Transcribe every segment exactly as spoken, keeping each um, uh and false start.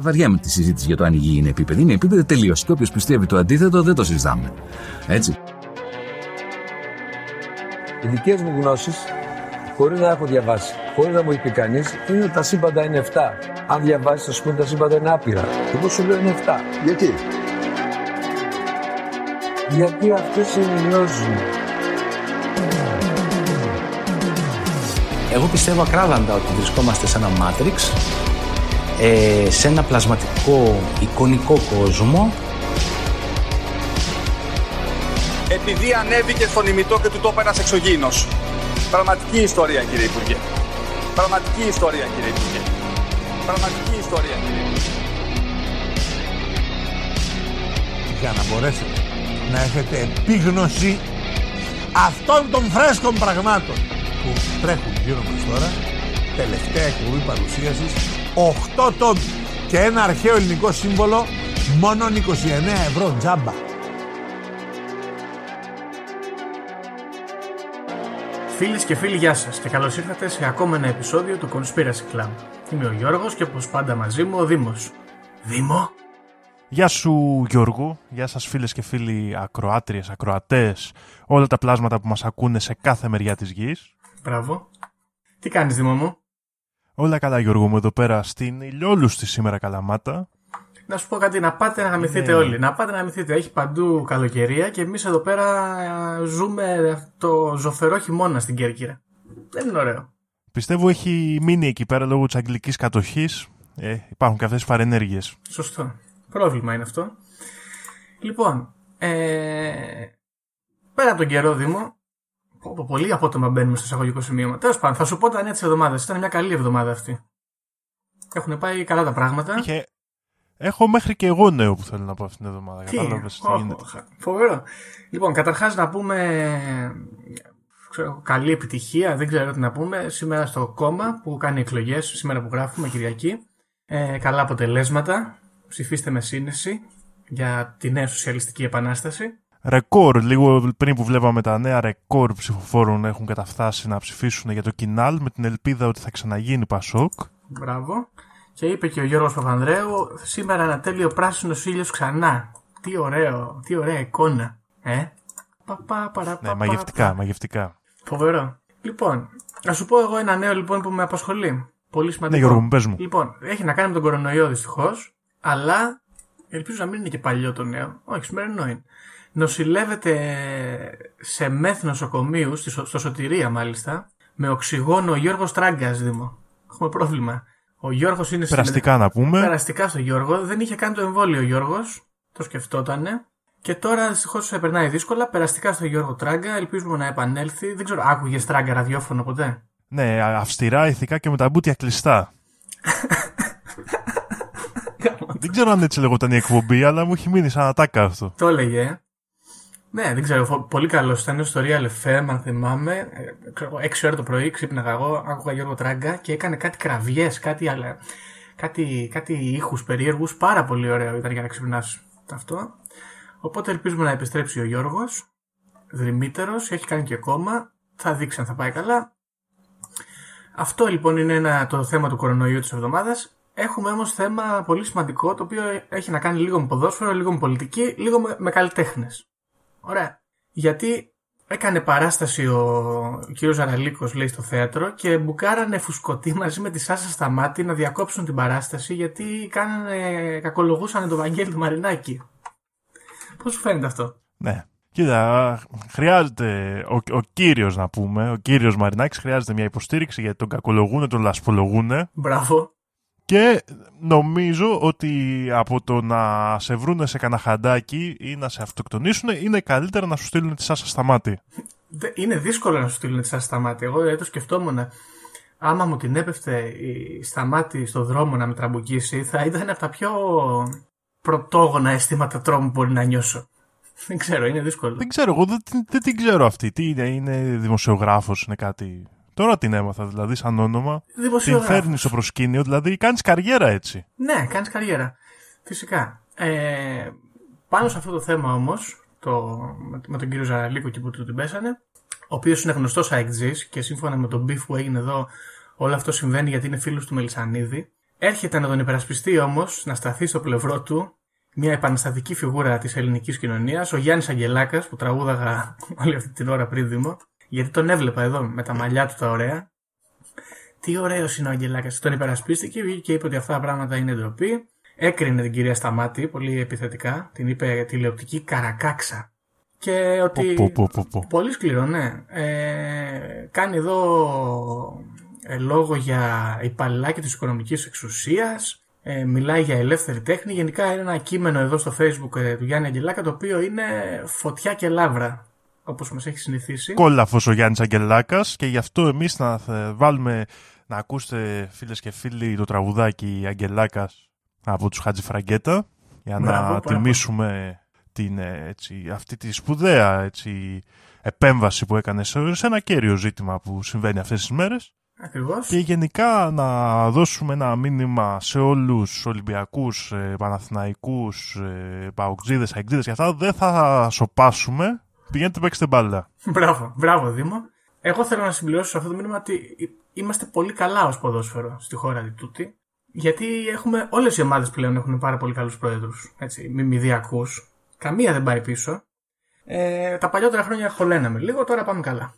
βαριέμαι τη συζήτηση για το αν η γη είναι επίπεδη. Είναι επίπεδη, τελείως. Και όποιος πιστεύει το αντίθετο, δεν το συζητάμε. Έτσι. Οι δικές μου γνώσεις, χωρίς να έχω διαβάσει, χωρίς να μου είπε κανείς, είναι ότι τα σύμπαντα είναι εφτά. Αν διαβάσεις, θα σου πούνε τα σύμπαντα είναι άπειρα. Εγώ σου λέω είναι εφτά. Γιατί? Γιατί αυτές ενημερώνουν. Εγώ πιστεύω ακράδαντα ότι βρισκόμαστε σε ένα μάτριξ, ε, σε ένα πλασματικό, εικονικό κόσμο. Επειδή ανέβηκε στον ημιτό και του το πέρασε εξωγήινος. Πραγματική ιστορία, κύριε Υπουργέ. Πραγματική ιστορία, κύριε Υπουργέ. Πραγματική ιστορία, κύριε Υπουργέ. Για να μπορέσετε να έχετε επίγνωση αυτών των φρέσκων πραγμάτων που τρέχουν γύρω μας τώρα, τελευταία εκπομπή παρουσίασης, οκτώ τόμοι και ένα αρχαίο ελληνικό σύμβολο, μόνο είκοσι εννέα ευρώ τζάμπα. Φίλες και φίλοι, γεια σας και καλώς ήρθατε σε ακόμα ένα επεισόδιο του Conspiracy Club. Είμαι ο Γιώργος και όπως πάντα μαζί μου ο Δήμος. Δήμο! Γεια σου Γιώργο, γεια σας φίλες και φίλοι ακροάτριες, ακροατές, όλα τα πλάσματα που μας ακούνε σε κάθε μεριά της γης. Μπράβο. Τι κάνεις Δήμο μου? Όλα καλά Γιώργο μου, εδώ πέρα στην ηλιόλουστη σήμερα Καλαμάτα. Να σου πω κάτι, να πάτε να γαμηθείτε ναι. όλοι, να πάτε να γαμηθείτε, έχει παντού καλοκαιρία και εμείς εδώ πέρα ζούμε το ζωφερό χειμώνα στην Κέρκυρα. Δεν είναι ωραίο. Πιστεύω έχει μείνει εκεί πέρα λόγω της αγγλικής κατοχής, ε, υπάρχουν και αυτές τις παρενέργειες. Σωστό. Πρόβλημα είναι αυτό. Λοιπόν, ε, πέρα από τον καιρό, Δήμο, πολύ απότομα μπαίνουμε στο εισαγωγικό σημείωμα. Τέλος πάντων, θα σου πω τα νέα της εβδομάδας. Ήταν μια καλή εβδομάδα αυτή. Έχουν πάει καλά τα πράγματα. Και έχω μέχρι και εγώ νέο που θέλω να πω αυτήν την εβδομάδα. Κατάλαβες τι γίνεται. Φοβερό. Λοιπόν, καταρχάς να πούμε ξέρω, καλή επιτυχία, δεν ξέρω τι να πούμε, σήμερα στο κόμμα που κάνει εκλογές, σήμερα που γράφουμε, Κυριακή. Ε, καλά αποτελέσματα. Ψηφίστε με σύνεση για τη νέα σοσιαλιστική επανάσταση. Ρεκόρ, λίγο πριν που βλέπαμε τα νέα ρεκόρ ψηφοφόρων έχουν καταφτάσει να ψηφίσουν για το Κινάλ με την ελπίδα ότι θα ξαναγίνει Πασόκ. Μπράβο. Και είπε και ο Γιώργος Παπανδρέου, σήμερα ένα τέλειο πράσινο ήλιο ξανά. Τι ωραίο, τι ωραία εικόνα. Ε? Πα, πα, παρα, ναι, πα, μαγευτικά, πα. μαγευτικά. Φοβερό. Λοιπόν, να σου πω εγώ ένα νέο λοιπόν που με απασχολεί. Πολύ σημαντικό. Ναι, Γιώργο μου, πες μου. Λοιπόν, έχει να κάνει με τον κορονοϊό δυστυχώς. Αλλά ελπίζω να μην είναι και παλιό το νέο. Όχι, σημερινό είναι. Νοσηλεύεται σε μέθ νοσοκομείου, στο Σωτηρία μάλιστα, με οξυγόνο ο Γιώργος Τράγκας, Δήμο. Έχουμε πρόβλημα. Ο Γιώργος είναι περαστικά συνεδε... να πούμε. Περαστικά στο Γιώργο. Δεν είχε κάνει το εμβόλιο ο Γιώργος. Το σκεφτότανε. Και τώρα δυστυχώς περνάει δύσκολα. Περαστικά στο Γιώργο Τράγκα. Ελπίζουμε να επανέλθει. Δεν ξέρω, άκουγε Τράγκα ραδιόφωνο ποτέ? Ναι, αυστηρά, ηθικά και με τα μπουτια κλειστά. Δεν ξέρω αν έτσι λεγόταν η εκπομπή, αλλά μου έχει μείνει σαν ατάκα αυτό. Το έλεγε. Ναι, δεν ξέρω. Πολύ καλό ήταν στο Real εφ εμ, αν θυμάμαι. έξι ώρα το πρωί ξύπναγα εγώ, άκουγα Γιώργο Τράγκα και έκανε κάτι κραυγές, κάτι, κάτι, κάτι ήχους περίεργους. Πάρα πολύ ωραίο ήταν για να ξυπνάς αυτό. Οπότε ελπίζουμε να επιστρέψει ο Γιώργος. Δρυμύτερος, έχει κάνει και κόμμα. Θα δείξει αν θα πάει καλά. Αυτό λοιπόν είναι ένα, το θέμα του κορονοϊού της εβδομάδας. Έχουμε όμως θέμα πολύ σημαντικό, το οποίο έχει να κάνει λίγο με ποδόσφαιρο, λίγο με πολιτική, λίγο με, με καλλιτέχνες. Ωραία. Γιατί έκανε παράσταση ο κ. Ζαραλίκος, λέει, στο θέατρο και μπουκάρανε Φουσκωτή μαζί με τη Σάσα Σταμάτη να διακόψουν την παράσταση γιατί κάνανε, κακολογούσαν τον Βαγγέλη του Μαρινάκη. Πώς σου φαίνεται αυτό? Ναι. Κοίτα, χρειάζεται ο, ο κύριος να πούμε, ο κύριος Μαρινάκης χρειάζεται μια υποστήριξη γιατί τον κακολογούνε, τον λασπολογούνε. Μπράβο. Και νομίζω ότι από το να σε βρούνε σε καναχαντάκι ή να σε αυτοκτονήσουν είναι καλύτερα να σου στείλουν τη Σάσα Σταμάτη. Είναι δύσκολο να σου στείλουν τη Σάσα Σταμάτη. Εγώ το σκεφτόμουν. Άμα μου την έπεφτε η Σταμάτη στο δρόμο να με τραμπουκίσει, θα ήταν από τα πιο πρωτόγωνα αισθήματα τρόμου που μπορεί να νιώσω. Δεν ξέρω, είναι δύσκολο. Δεν ξέρω, εγώ δεν, δεν την ξέρω αυτή. Τι είναι, είναι δημοσιογράφος, είναι κάτι... Τώρα την έμαθα, δηλαδή, σαν όνομα. Την φέρνει στο προσκήνιο, δηλαδή κάνεις καριέρα έτσι. Ναι, κάνεις καριέρα. Φυσικά. Ε, πάνω σε αυτό το θέμα όμως, το, με τον κύριο Ζαραλίκο και που του την πέσανε, ο οποίος είναι γνωστός αεξής και σύμφωνα με τον μπιφ που έγινε εδώ, όλο αυτό συμβαίνει γιατί είναι φίλος του Μελισανίδη. Έρχεται να τον υπερασπιστεί όμως, να σταθεί στο πλευρό του, μια επαναστατική φιγούρα της ελληνικής κοινωνίας, ο Γιάννης Αγγελάκας, που τραγούδαγα όλη αυτή την ώρα πριν Δήμο, γιατί τον έβλεπα εδώ με τα μαλλιά του τα ωραία. Τι ωραίος είναι ο Αγγελάκας. Τον υπερασπίστηκε και είπε ότι αυτά τα πράγματα είναι ντροπή. Έκρινε την κυρία Σταμάτη πολύ επιθετικά, την είπε τηλεοπτική καρακάξα. Και ότι. Που, που, που, που. Πολύ σκληρό, ναι. Ε, κάνει εδώ ε, λόγο για υπαλληλά και της οικονομικής εξουσίας. Ε, μιλάει για ελεύθερη τέχνη. Γενικά είναι ένα κείμενο εδώ στο Facebook ε, του Γιάννη Αγγελάκα, το οποίο είναι φωτιά και λαύρα, όπως μας έχει συνηθίσει. Κόλαφος ο Γιάννης Αγγελάκας, και γι' αυτό εμείς θα βάλουμε να ακούσετε, φίλες και φίλοι, το τραγουδάκι Αγγελάκας από τους Χατζηφραγκέτα, για μπράβο, να τιμήσουμε την, έτσι, αυτή τη σπουδαία, έτσι, επέμβαση που έκανε σε ένα κέριο ζήτημα που συμβαίνει αυτές τις μέρες. Ακριβώς. Και γενικά να δώσουμε ένα μήνυμα σε όλους τους Ολυμπιακούς, Παναθηναϊκούς, Παοκτζίδες, Αϊκτζίδες και αυτά. Δεν θα σοπάσουμε. Πηγαίνετε, παίξτε μπάλα. Μπράβο, μπράβο Δήμο. Εγώ θέλω να συμπληρώσω σε αυτό το μήνυμα ότι είμαστε πολύ καλά ως ποδόσφαιρο στη χώρα τη τούτη. Γιατί έχουμε, όλες οι ομάδες πλέον έχουν πάρα πολύ καλούς πρόεδρους. Μιμηδιακούς. Καμία δεν πάει πίσω. Ε, τα παλιότερα χρόνια χωλέναμε λίγο, τώρα πάμε καλά.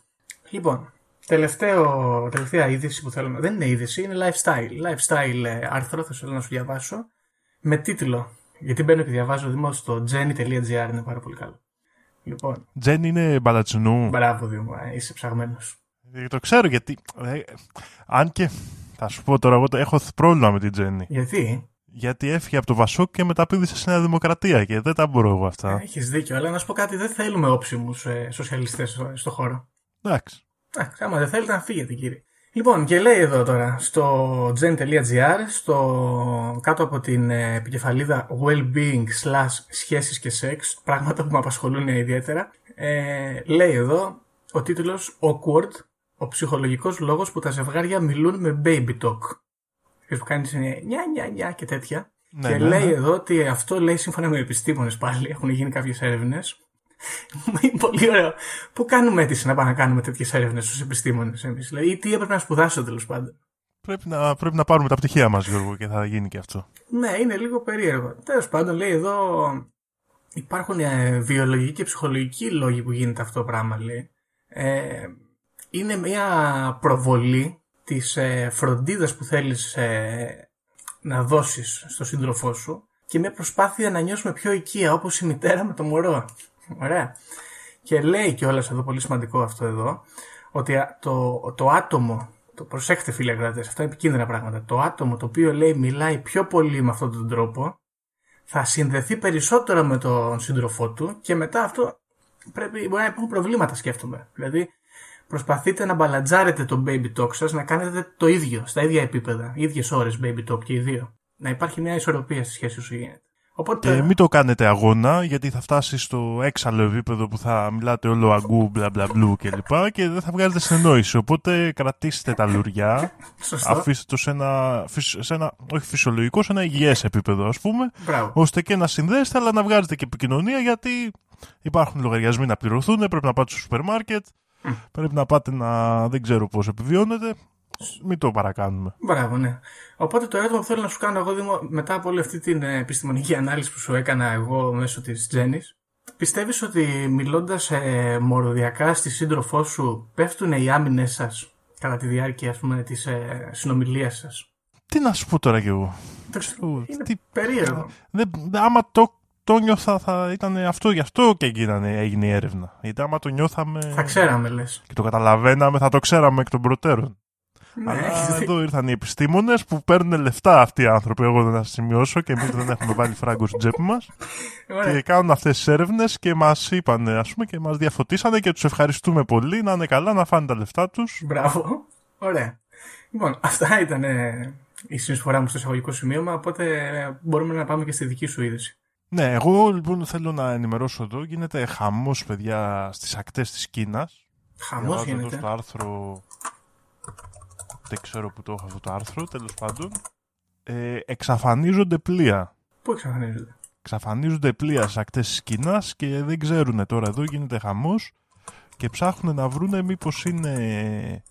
Λοιπόν, τελευταίο, τελευταία είδηση που θέλω να. Δεν είναι είδηση, είναι lifestyle. Lifestyle άρθρο, θα θέλω να σου διαβάσω. Με τίτλο. Γιατί μπαίνω και διαβάζω Δήμο στο jenny τελεία gr, είναι πάρα πολύ καλό. Λοιπόν. Τζεν είναι μπαλατσινού. Μπράβο, Δήμο, είσαι ψαγμένος. Το ξέρω γιατί. Ε, αν και. Θα σου πω τώρα, εγώ έχω πρόβλημα με την Τζέννη. Γιατί? Γιατί έφυγε από το Βασόκ και μεταπήδησε στη Νέα Δημοκρατία και δεν τα μπορώ εγώ αυτά. Έχεις δίκιο, αλλά να σου πω κάτι, δεν θέλουμε όψιμους ε, σοσιαλιστές στο χώρο. Εντάξει. Εντάξει, άμα δεν θέλετε να φύγετε, κύριε. Λοιπόν, και λέει εδώ τώρα στο τζεν τελεία gr, στο... κάτω από την επικεφαλίδα well-being slash σχέσεις και σεξ, πράγματα που με απασχολούν ιδιαίτερα, ε, λέει εδώ ο τίτλος Awkward, ο ψυχολογικός λόγος που τα ζευγάρια μιλούν με baby talk. Και που κάνεις νιά νιά νιά και τέτοια. Ναι, και ναι, λέει ναι. Εδώ ότι αυτό λέει σύμφωνα με επιστήμονες πάλι, έχουν γίνει κάποιες έρευνες. Είναι πολύ ωραίο. Πού κάνουμε αίτηση να πάμε να κάνουμε τέτοιες έρευνες στους επιστήμονες εμείς, δηλαδή, ή τι έπρεπε να σπουδάσω τέλος πάντων. Πρέπει να, πρέπει να πάρουμε τα πτυχία μας, Γιώργο, και θα γίνει και αυτό. Ναι, είναι λίγο περίεργο. Τέλος πάντων, λέει εδώ υπάρχουν ε, βιολογικοί και ψυχολογικοί λόγοι που γίνεται αυτό το πράγμα, λέει. Ε, είναι μια προβολή της ε, φροντίδας που θέλεις ε, να δώσεις στον σύντροφό σου και μια προσπάθεια να νιώσουμε πιο οικία, όπως η μητέρα με το μωρό. Ωραία. Και λέει κιόλας εδώ, πολύ σημαντικό αυτό εδώ, ότι το, το άτομο, το προσέχτε φίλοι ακροατές, αυτά είναι επικίνδυνα πράγματα, το άτομο το οποίο λέει μιλάει πιο πολύ με αυτόν τον τρόπο θα συνδεθεί περισσότερο με τον σύντροφό του και μετά αυτό πρέπει, μπορεί να υπάρχουν προβλήματα, σκέφτομαι. Δηλαδή προσπαθείτε να μπαλατζάρετε το baby talk σας, να κάνετε το ίδιο, στα ίδια επίπεδα, ίδιες ώρες baby talk και οι δύο. Να υπάρχει μια ισορροπία στη σχέση σου γίνεται. Οπότε... Και μην το κάνετε αγώνα, γιατί θα φτάσει στο έξαλλο επίπεδο που θα μιλάτε όλο αγκού, μπλα μπλα μπλου κλπ. Και δεν θα βγάζετε συνεννόηση. Οπότε κρατήστε τα λουριά. Αφήστε το σε ένα, σε ένα, όχι φυσιολογικό, σε ένα υγιές επίπεδο, ας πούμε. Μπράβο. Ώστε και να συνδέσετε, αλλά να βγάζετε και επικοινωνία, γιατί υπάρχουν λογαριασμοί να πληρωθούν. Πρέπει να πάτε στο σούπερ μάρκετ. Mm. Πρέπει να πάτε να. Δεν ξέρω πώς επιβιώνετε. Μην το παρακάνουμε. Μπράβο, ναι. Οπότε το ερώτημα που θέλω να σου κάνω εγώ, Δήμο, μετά από όλη αυτή την επιστημονική ανάλυση που σου έκανα εγώ μέσω της Τζέννης, πιστεύεις ότι μιλώντας ε, μοροδιακά στη σύντροφό σου πέφτουν οι άμυνες σας κατά τη διάρκεια, ας πούμε, της ε, συνομιλίας σας? Τι να σου πω τώρα κι εγώ. Δεν ξέρω. Είναι τι... περίεργο. Δε, άμα το, το νιώθα θα ήταν αυτό, γι' αυτό και γίνανε, έγινε η έρευνα. Γιατί άμα το νιώθαμε. Θα ξέραμε, λες. Και το καταλαβαίναμε, θα το ξέραμε εκ των προτέρων. Ναι, αλλά εδώ ήρθαν οι επιστήμονες που παίρνουν λεφτά αυτοί οι άνθρωποι. Εγώ δεν θα σημειώσω και εμείς δεν έχουμε βάλει φράγκο στην τσέπη μας. Και κάνουν αυτές τις έρευνες και μας είπαν, ας πούμε, και μας διαφωτίσανε και τους ευχαριστούμε πολύ. Να είναι καλά, να φάνε τα λεφτά τους. Μπράβο. Ωραία. Λοιπόν, αυτά ήταν η συνεισφορά μου στο εισαγωγικό σημείωμα. Οπότε μπορούμε να πάμε και στη δική σου είδηση. Ναι, εγώ λοιπόν θέλω να ενημερώσω εδώ. Γίνεται χαμός, παιδιά, στις ακτές της Κίνας. Χαμός γίνεται. Στο άρθρο. Δεν ξέρω που το έχω αυτό το άρθρο, τέλος πάντων. Ε, εξαφανίζονται πλοία. Πού εξαφανίζονται? Εξαφανίζονται πλοία στις ακτές της Κίνας και δεν ξέρουν τώρα εδώ, γίνεται χαμός. Και ψάχνουν να βρούνε μήπως είναι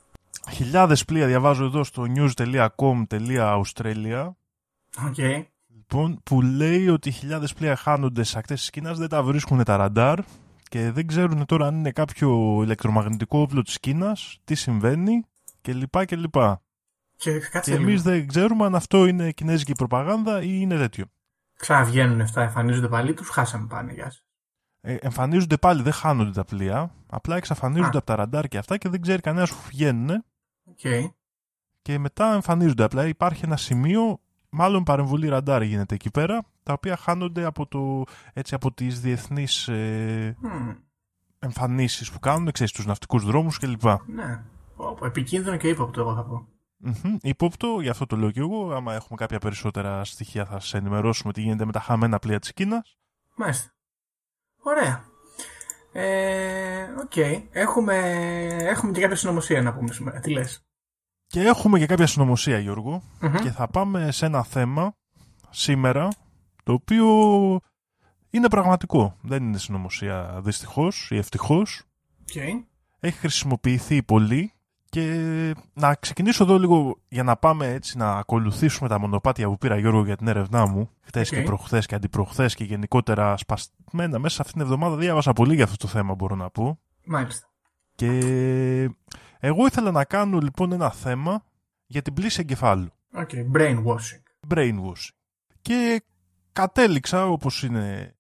χιλιάδες πλοία, διαβάζω εδώ στο news τελεία com.australia, Okay. Λοιπόν, που λέει ότι χιλιάδες πλοία χάνονται στις ακτές της Κίνας, δεν τα βρίσκουν τα ραντάρ και δεν ξέρουν τώρα αν είναι κάποιο ηλεκτρομαγνητικό όπλο της Κίνας, τι συμβαίνει κλπ. Και, και, και εμείς δεν ξέρουμε αν αυτό είναι κινέζικη προπαγάνδα ή είναι τέτοιο. Ξαναβγαίνουν αυτά, εμφανίζονται πάλι, τους χάσαμε πάνε, γεια σας. Ε, εμφανίζονται πάλι, δεν χάνονται τα πλοία, απλά εξαφανίζονται Α. από τα ραντάρ και αυτά και δεν ξέρει κανένας που βγαίνουν. Okay. Και μετά εμφανίζονται απλά, υπάρχει ένα σημείο, μάλλον παρεμβολή ραντάρ γίνεται εκεί πέρα, τα οποία χάνονται από, το, έτσι, από τις διεθνείς ε, mm. εμφανίσεις που κάνουν, ξέρεις, τους ναυτικούς δρόμους κλπ. Ναι, επικίνδυνο και ύποπτο εγώ θα πω. Mm-hmm. Υπόπτω, γι' αυτό το λέω και εγώ. Άμα έχουμε κάποια περισσότερα στοιχεία, θα σας ενημερώσουμε τι γίνεται με τα χαμένα πλοία της Κίνας. Μάλιστα. Ωραία. Ε, okay. έχουμε, έχουμε και κάποια συνωμοσία να πούμε σήμερα. Τι λες? Και έχουμε και κάποια συνωμοσία, Γιώργο. Mm-hmm. Και θα πάμε σε ένα θέμα σήμερα το οποίο είναι πραγματικό. Δεν είναι συνωμοσία δυστυχώς ή ευτυχώς. Okay. Έχει χρησιμοποιηθεί πολύ. Και να ξεκινήσω εδώ λίγο για να πάμε έτσι να ακολουθήσουμε τα μονοπάτια που πήρα, Γιώργο, για την έρευνά μου χτες okay. και προχθές και αντιπροχθές και γενικότερα σπασμένα. Μέσα σε αυτήν την εβδομάδα διάβασα πολύ για αυτό το θέμα, μπορώ να πω. Μάλιστα. Και εγώ ήθελα να κάνω λοιπόν ένα θέμα για την πλήση εγκεφάλου. Okay, brainwashing. Brainwashing. Και κατέληξα, όπως είναι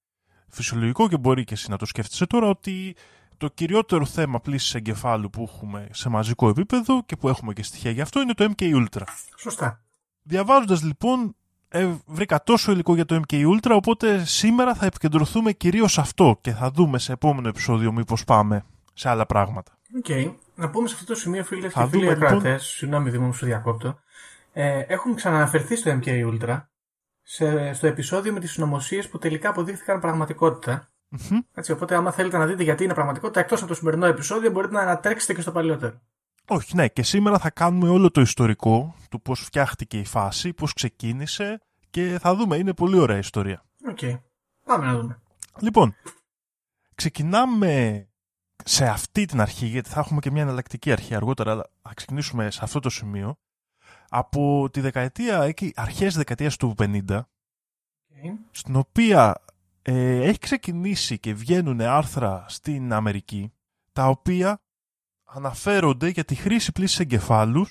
φυσιολογικό και μπορεί και εσύ να το σκέφτεσαι τώρα, ότι το κυριότερο θέμα πλύσης εγκεφάλου που έχουμε σε μαζικό επίπεδο και που έχουμε και στοιχεία γι' αυτό είναι το MKUltra. Σωστά. Διαβάζοντας λοιπόν, ε, βρήκα τόσο υλικό για το MKUltra, οπότε σήμερα θα επικεντρωθούμε κυρίως σε αυτό και θα δούμε σε επόμενο επεισόδιο μήπως πάμε σε άλλα πράγματα. Οκ. Okay. Να πούμε σε αυτό το σημείο, φίλε και φίλοι ακροατές, συγγνώμη Δήμο μου, σου διακόπτω. Ε, έχουμε ξανααναφερθεί στο MKUltra, σε, στο επεισόδιο με τις συνωμοσίες που τελικά αποδείχθηκαν πραγματικότητα. Mm-hmm. Έτσι, οπότε, άμα θέλετε να δείτε γιατί είναι πραγματικότητα, εκτός από το σημερινό επεισόδιο, μπορείτε να ανατρέξετε και στο παλιότερο. Όχι, ναι, και σήμερα θα κάνουμε όλο το ιστορικό του πώς φτιάχτηκε η φάση, πώς ξεκίνησε και θα δούμε. Είναι πολύ ωραία ιστορία. Οκ. Okay. Πάμε να δούμε. Λοιπόν, ξεκινάμε σε αυτή την αρχή, γιατί θα έχουμε και μια εναλλακτική αρχή αργότερα, αλλά θα ξεκινήσουμε σε αυτό το σημείο. Από τη δεκαετία, εκεί, αρχές δεκαετίας του πενήντα, okay. στην οποία Ε, έχει ξεκινήσει και βγαίνουν άρθρα στην Αμερική τα οποία αναφέρονται για τη χρήση πλύσης εγκεφάλου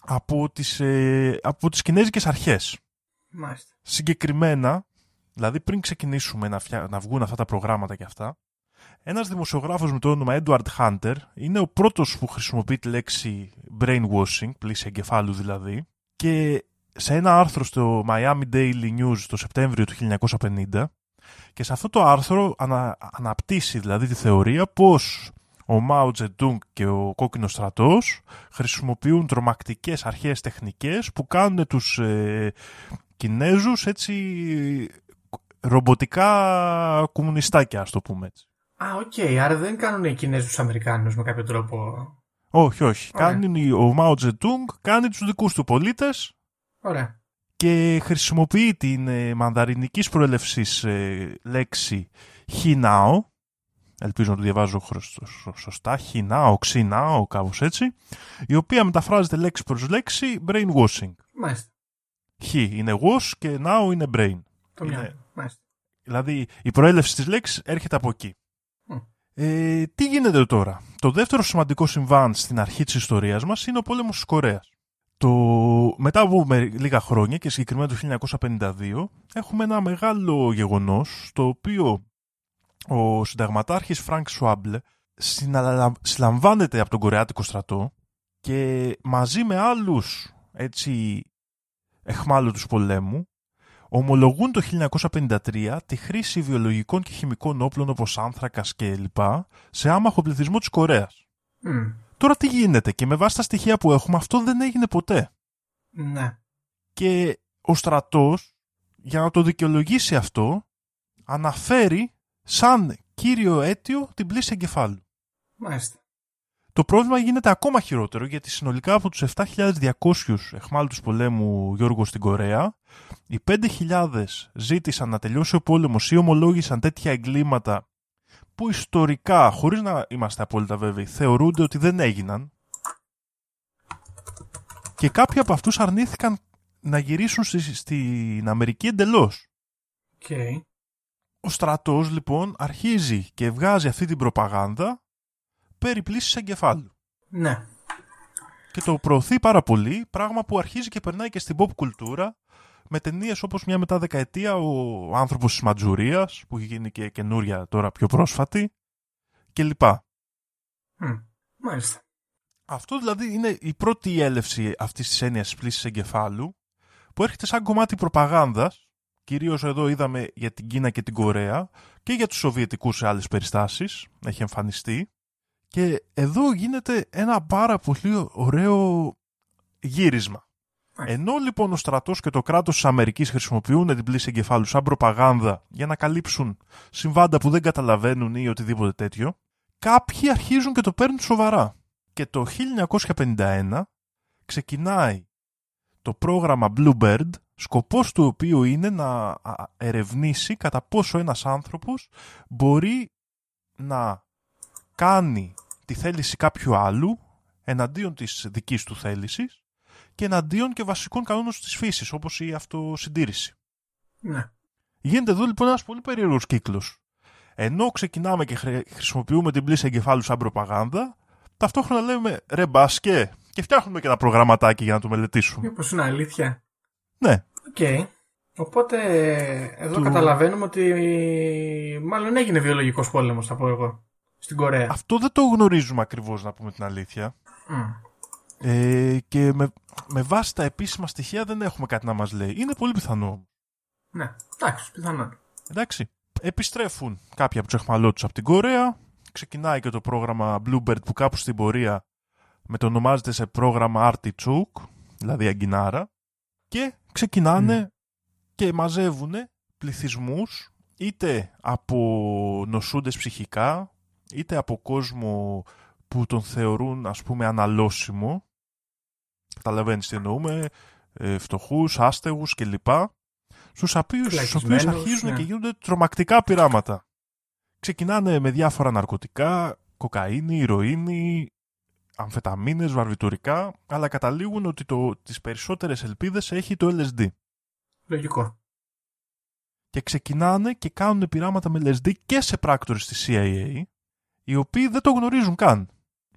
από τις, ε, από τις κινέζικες αρχές. Μάλιστα. Συγκεκριμένα, δηλαδή πριν ξεκινήσουμε να, φια... να βγουν αυτά τα προγράμματα και αυτά, ένας δημοσιογράφος με το όνομα Edward Hunter είναι ο πρώτος που χρησιμοποιεί τη λέξη brainwashing, πλύση εγκεφάλου δηλαδή, και σε ένα άρθρο στο Miami Daily News το Σεπτέμβριο του χίλια εννιακόσια πενήντα. Και σε αυτό το άρθρο ανα, αναπτύσσει δηλαδή τη θεωρία πως ο Μάο Τζεντούγκ και ο Κόκκινος Στρατός χρησιμοποιούν τρομακτικές αρχαίες τεχνικές που κάνουν τους ε, Κινέζους έτσι ρομποτικά κομμουνιστάκια, ας το πούμε έτσι. Α, οκ. Okay. Άρα δεν κάνουν οι Κινέζους τους Αμερικάνους με κάποιο τρόπο. Όχι, όχι. Ωραία. Κάνει, ο Μάο Τζεντούγκ κάνει τους δικούς του πολίτες. Ωραία. Και χρησιμοποιεί την ε, μανδαρινικής προέλευσης ε, λέξη χινάο, ελπίζω να το διαβάζω σωστά, χινάο, ξινάο, κάπως έτσι, η οποία μεταφράζεται λέξη προς λέξη brainwashing. Μάλιστα. Χ είναι wash και now είναι brain. Το είναι, δηλαδή η προέλευση της λέξης έρχεται από εκεί. Mm. Ε, τι γίνεται τώρα? Το δεύτερο σημαντικό συμβάν στην αρχή της ιστορίας μας είναι ο πόλεμος της Κορέας. Το... Μετά από με λίγα χρόνια και συγκεκριμένα το χίλια εννιακόσια πενήντα δύο έχουμε ένα μεγάλο γεγονός το οποίο ο συνταγματάρχης Φρανκ Σουάμπλε συναλα... συλλαμβάνεται από τον Κορεάτικο στρατό και μαζί με άλλους έτσι εχμάλωτους πολέμου ομολογούν το χίλια εννιακόσια πενήντα τρία τη χρήση βιολογικών και χημικών όπλων όπως άνθρακας και λοιπά σε άμαχο πληθυσμό της Κορέας. Mm. Τώρα τι γίνεται, και με βάση τα στοιχεία που έχουμε αυτό δεν έγινε ποτέ. Ναι. Και ο στρατός, για να το δικαιολογήσει αυτό, αναφέρει σαν κύριο αίτιο την πλύση εγκεφάλου. Μάλιστα. Το πρόβλημα γίνεται ακόμα χειρότερο, γιατί συνολικά από τους επτά χιλιάδες διακόσιους εχμάλωτους πολέμου, Γιώργο, στην Κορέα, οι πέντε χιλιάδες ζήτησαν να τελειώσει ο πόλεμος ή ομολόγησαν τέτοια εγκλήματα που ιστορικά, χωρίς να είμαστε απόλυτα βέβαιοι, θεωρούνται ότι δεν έγιναν. Και κάποιοι από αυτούς αρνήθηκαν να γυρίσουν στην Αμερική εντελώς. Okay. Ο στρατός λοιπόν αρχίζει και βγάζει αυτή την προπαγάνδα περί πλύσης εγκεφάλου. Ναι. Και το προωθεί πάρα πολύ, πράγμα που αρχίζει και περνάει και στην pop κουλτούρα με ταινίες όπως μια μετά δεκαετία, ο άνθρωπος της Ματζουρίας, που έχει γίνει και καινούρια τώρα πιο πρόσφατη, κλπ. Mm, μάλιστα. Αυτό δηλαδή είναι η πρώτη έλευση αυτής της έννοιας της πλύσης εγκεφάλου, που έρχεται σαν κομμάτι προπαγάνδας, κυρίως εδώ είδαμε για την Κίνα και την Κορέα και για τους Σοβιετικούς σε άλλες περιστάσεις, έχει εμφανιστεί. Και εδώ γίνεται ένα πάρα πολύ ωραίο γύρισμα. Ενώ λοιπόν ο στρατός και το κράτος της Αμερικής χρησιμοποιούν την πλύση εγκεφάλου σαν προπαγάνδα για να καλύψουν συμβάντα που δεν καταλαβαίνουν ή οτιδήποτε τέτοιο, κάποιοι αρχίζουν και το παίρνουν σοβαρά. Και το χίλια εννιακόσια πενήντα ένα ξεκινάει το πρόγραμμα Bluebird, σκοπός του οποίου είναι να ερευνήσει κατά πόσο ένας άνθρωπος μπορεί να κάνει τη θέληση κάποιου άλλου εναντίον της δικής του θέλησης και εναντίον και βασικών κανόνων της φύσης, όπως η αυτοσυντήρηση. Ναι. Γίνεται εδώ λοιπόν ένας πολύ περίεργος κύκλος. Ενώ ξεκινάμε και χρησιμοποιούμε την πλύση εγκεφάλου σαν προπαγάνδα, ταυτόχρονα λέμε ρε μπάσκε και φτιάχνουμε και ένα προγραμματάκι για να το μελετήσουμε. Μήπως είναι αλήθεια. Ναι. Οκ. Okay. Οπότε εδώ του... καταλαβαίνουμε ότι μάλλον έγινε βιολογικός πόλεμος, θα πω εγώ, στην Κορέα. Αυτό δεν το γνωρίζουμε ακριβώς, να πούμε την αλήθεια. Mm. Ε, και με, με βάση τα επίσημα στοιχεία δεν έχουμε κάτι να μας λέει. Είναι πολύ πιθανό. Ναι, εντάξει, πιθανό. Εντάξει. Επιστρέφουν κάποιοι από τους αιχμαλώτους από την Κορέα. Ξεκινάει και το πρόγραμμα Bluebird, που κάπου στην πορεία μετονομάζεται σε πρόγραμμα Artichoke, δηλαδή αγκινάρα. Και ξεκινάνε mm. και μαζεύουν πληθυσμούς είτε από νοσούντες ψυχικά, είτε από κόσμο που τον θεωρούν, ας πούμε, αναλώσιμο. Καταλαβαίνεις τι εννοούμε, ε, φτωχούς, άστεγους κλπ. Στους οποίους αρχίζουν ναι. και γίνονται τρομακτικά πειράματα. Ξεκινάνε με διάφορα ναρκωτικά, κοκαίνη, ηρωίνη, αμφεταμίνες, βαρβιτουρικά, αλλά καταλήγουν ότι το, τις περισσότερες ελπίδες έχει το ελ ες ντι. Λογικό. Και ξεκινάνε και κάνουν πειράματα με ελ ες ντι και σε πράκτορες της σι άι έι, οι οποίοι δεν το γνωρίζουν καν.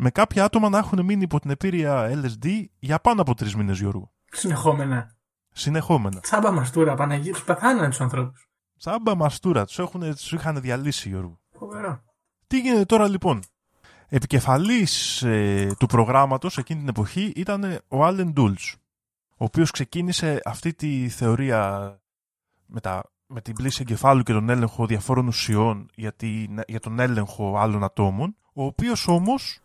Με κάποια άτομα να έχουν μείνει υπό την επίρρεια ελ ες ντι για πάνω από τρεις μήνες, Γιώργο. Συνεχόμενα. Συνεχόμενα. Τσάμπα μαστούρα, Παναγία, τους πεθάνανε τους ανθρώπους. Τσάμπα μαστούρα, τους, έχουν, τους είχαν διαλύσει, Γιώργο. Φοβερό. Τι γίνεται τώρα λοιπόν. Επικεφαλής ε, του προγράμματος εκείνη την εποχή ήταν ο Allen Dulles, ο οποίος ξεκίνησε αυτή τη θεωρία με τα... με την πλύση εγκεφάλου και τον έλεγχο διαφόρων ουσιών για, την, για τον έλεγχο άλλων ατόμων, ο οποίος όμως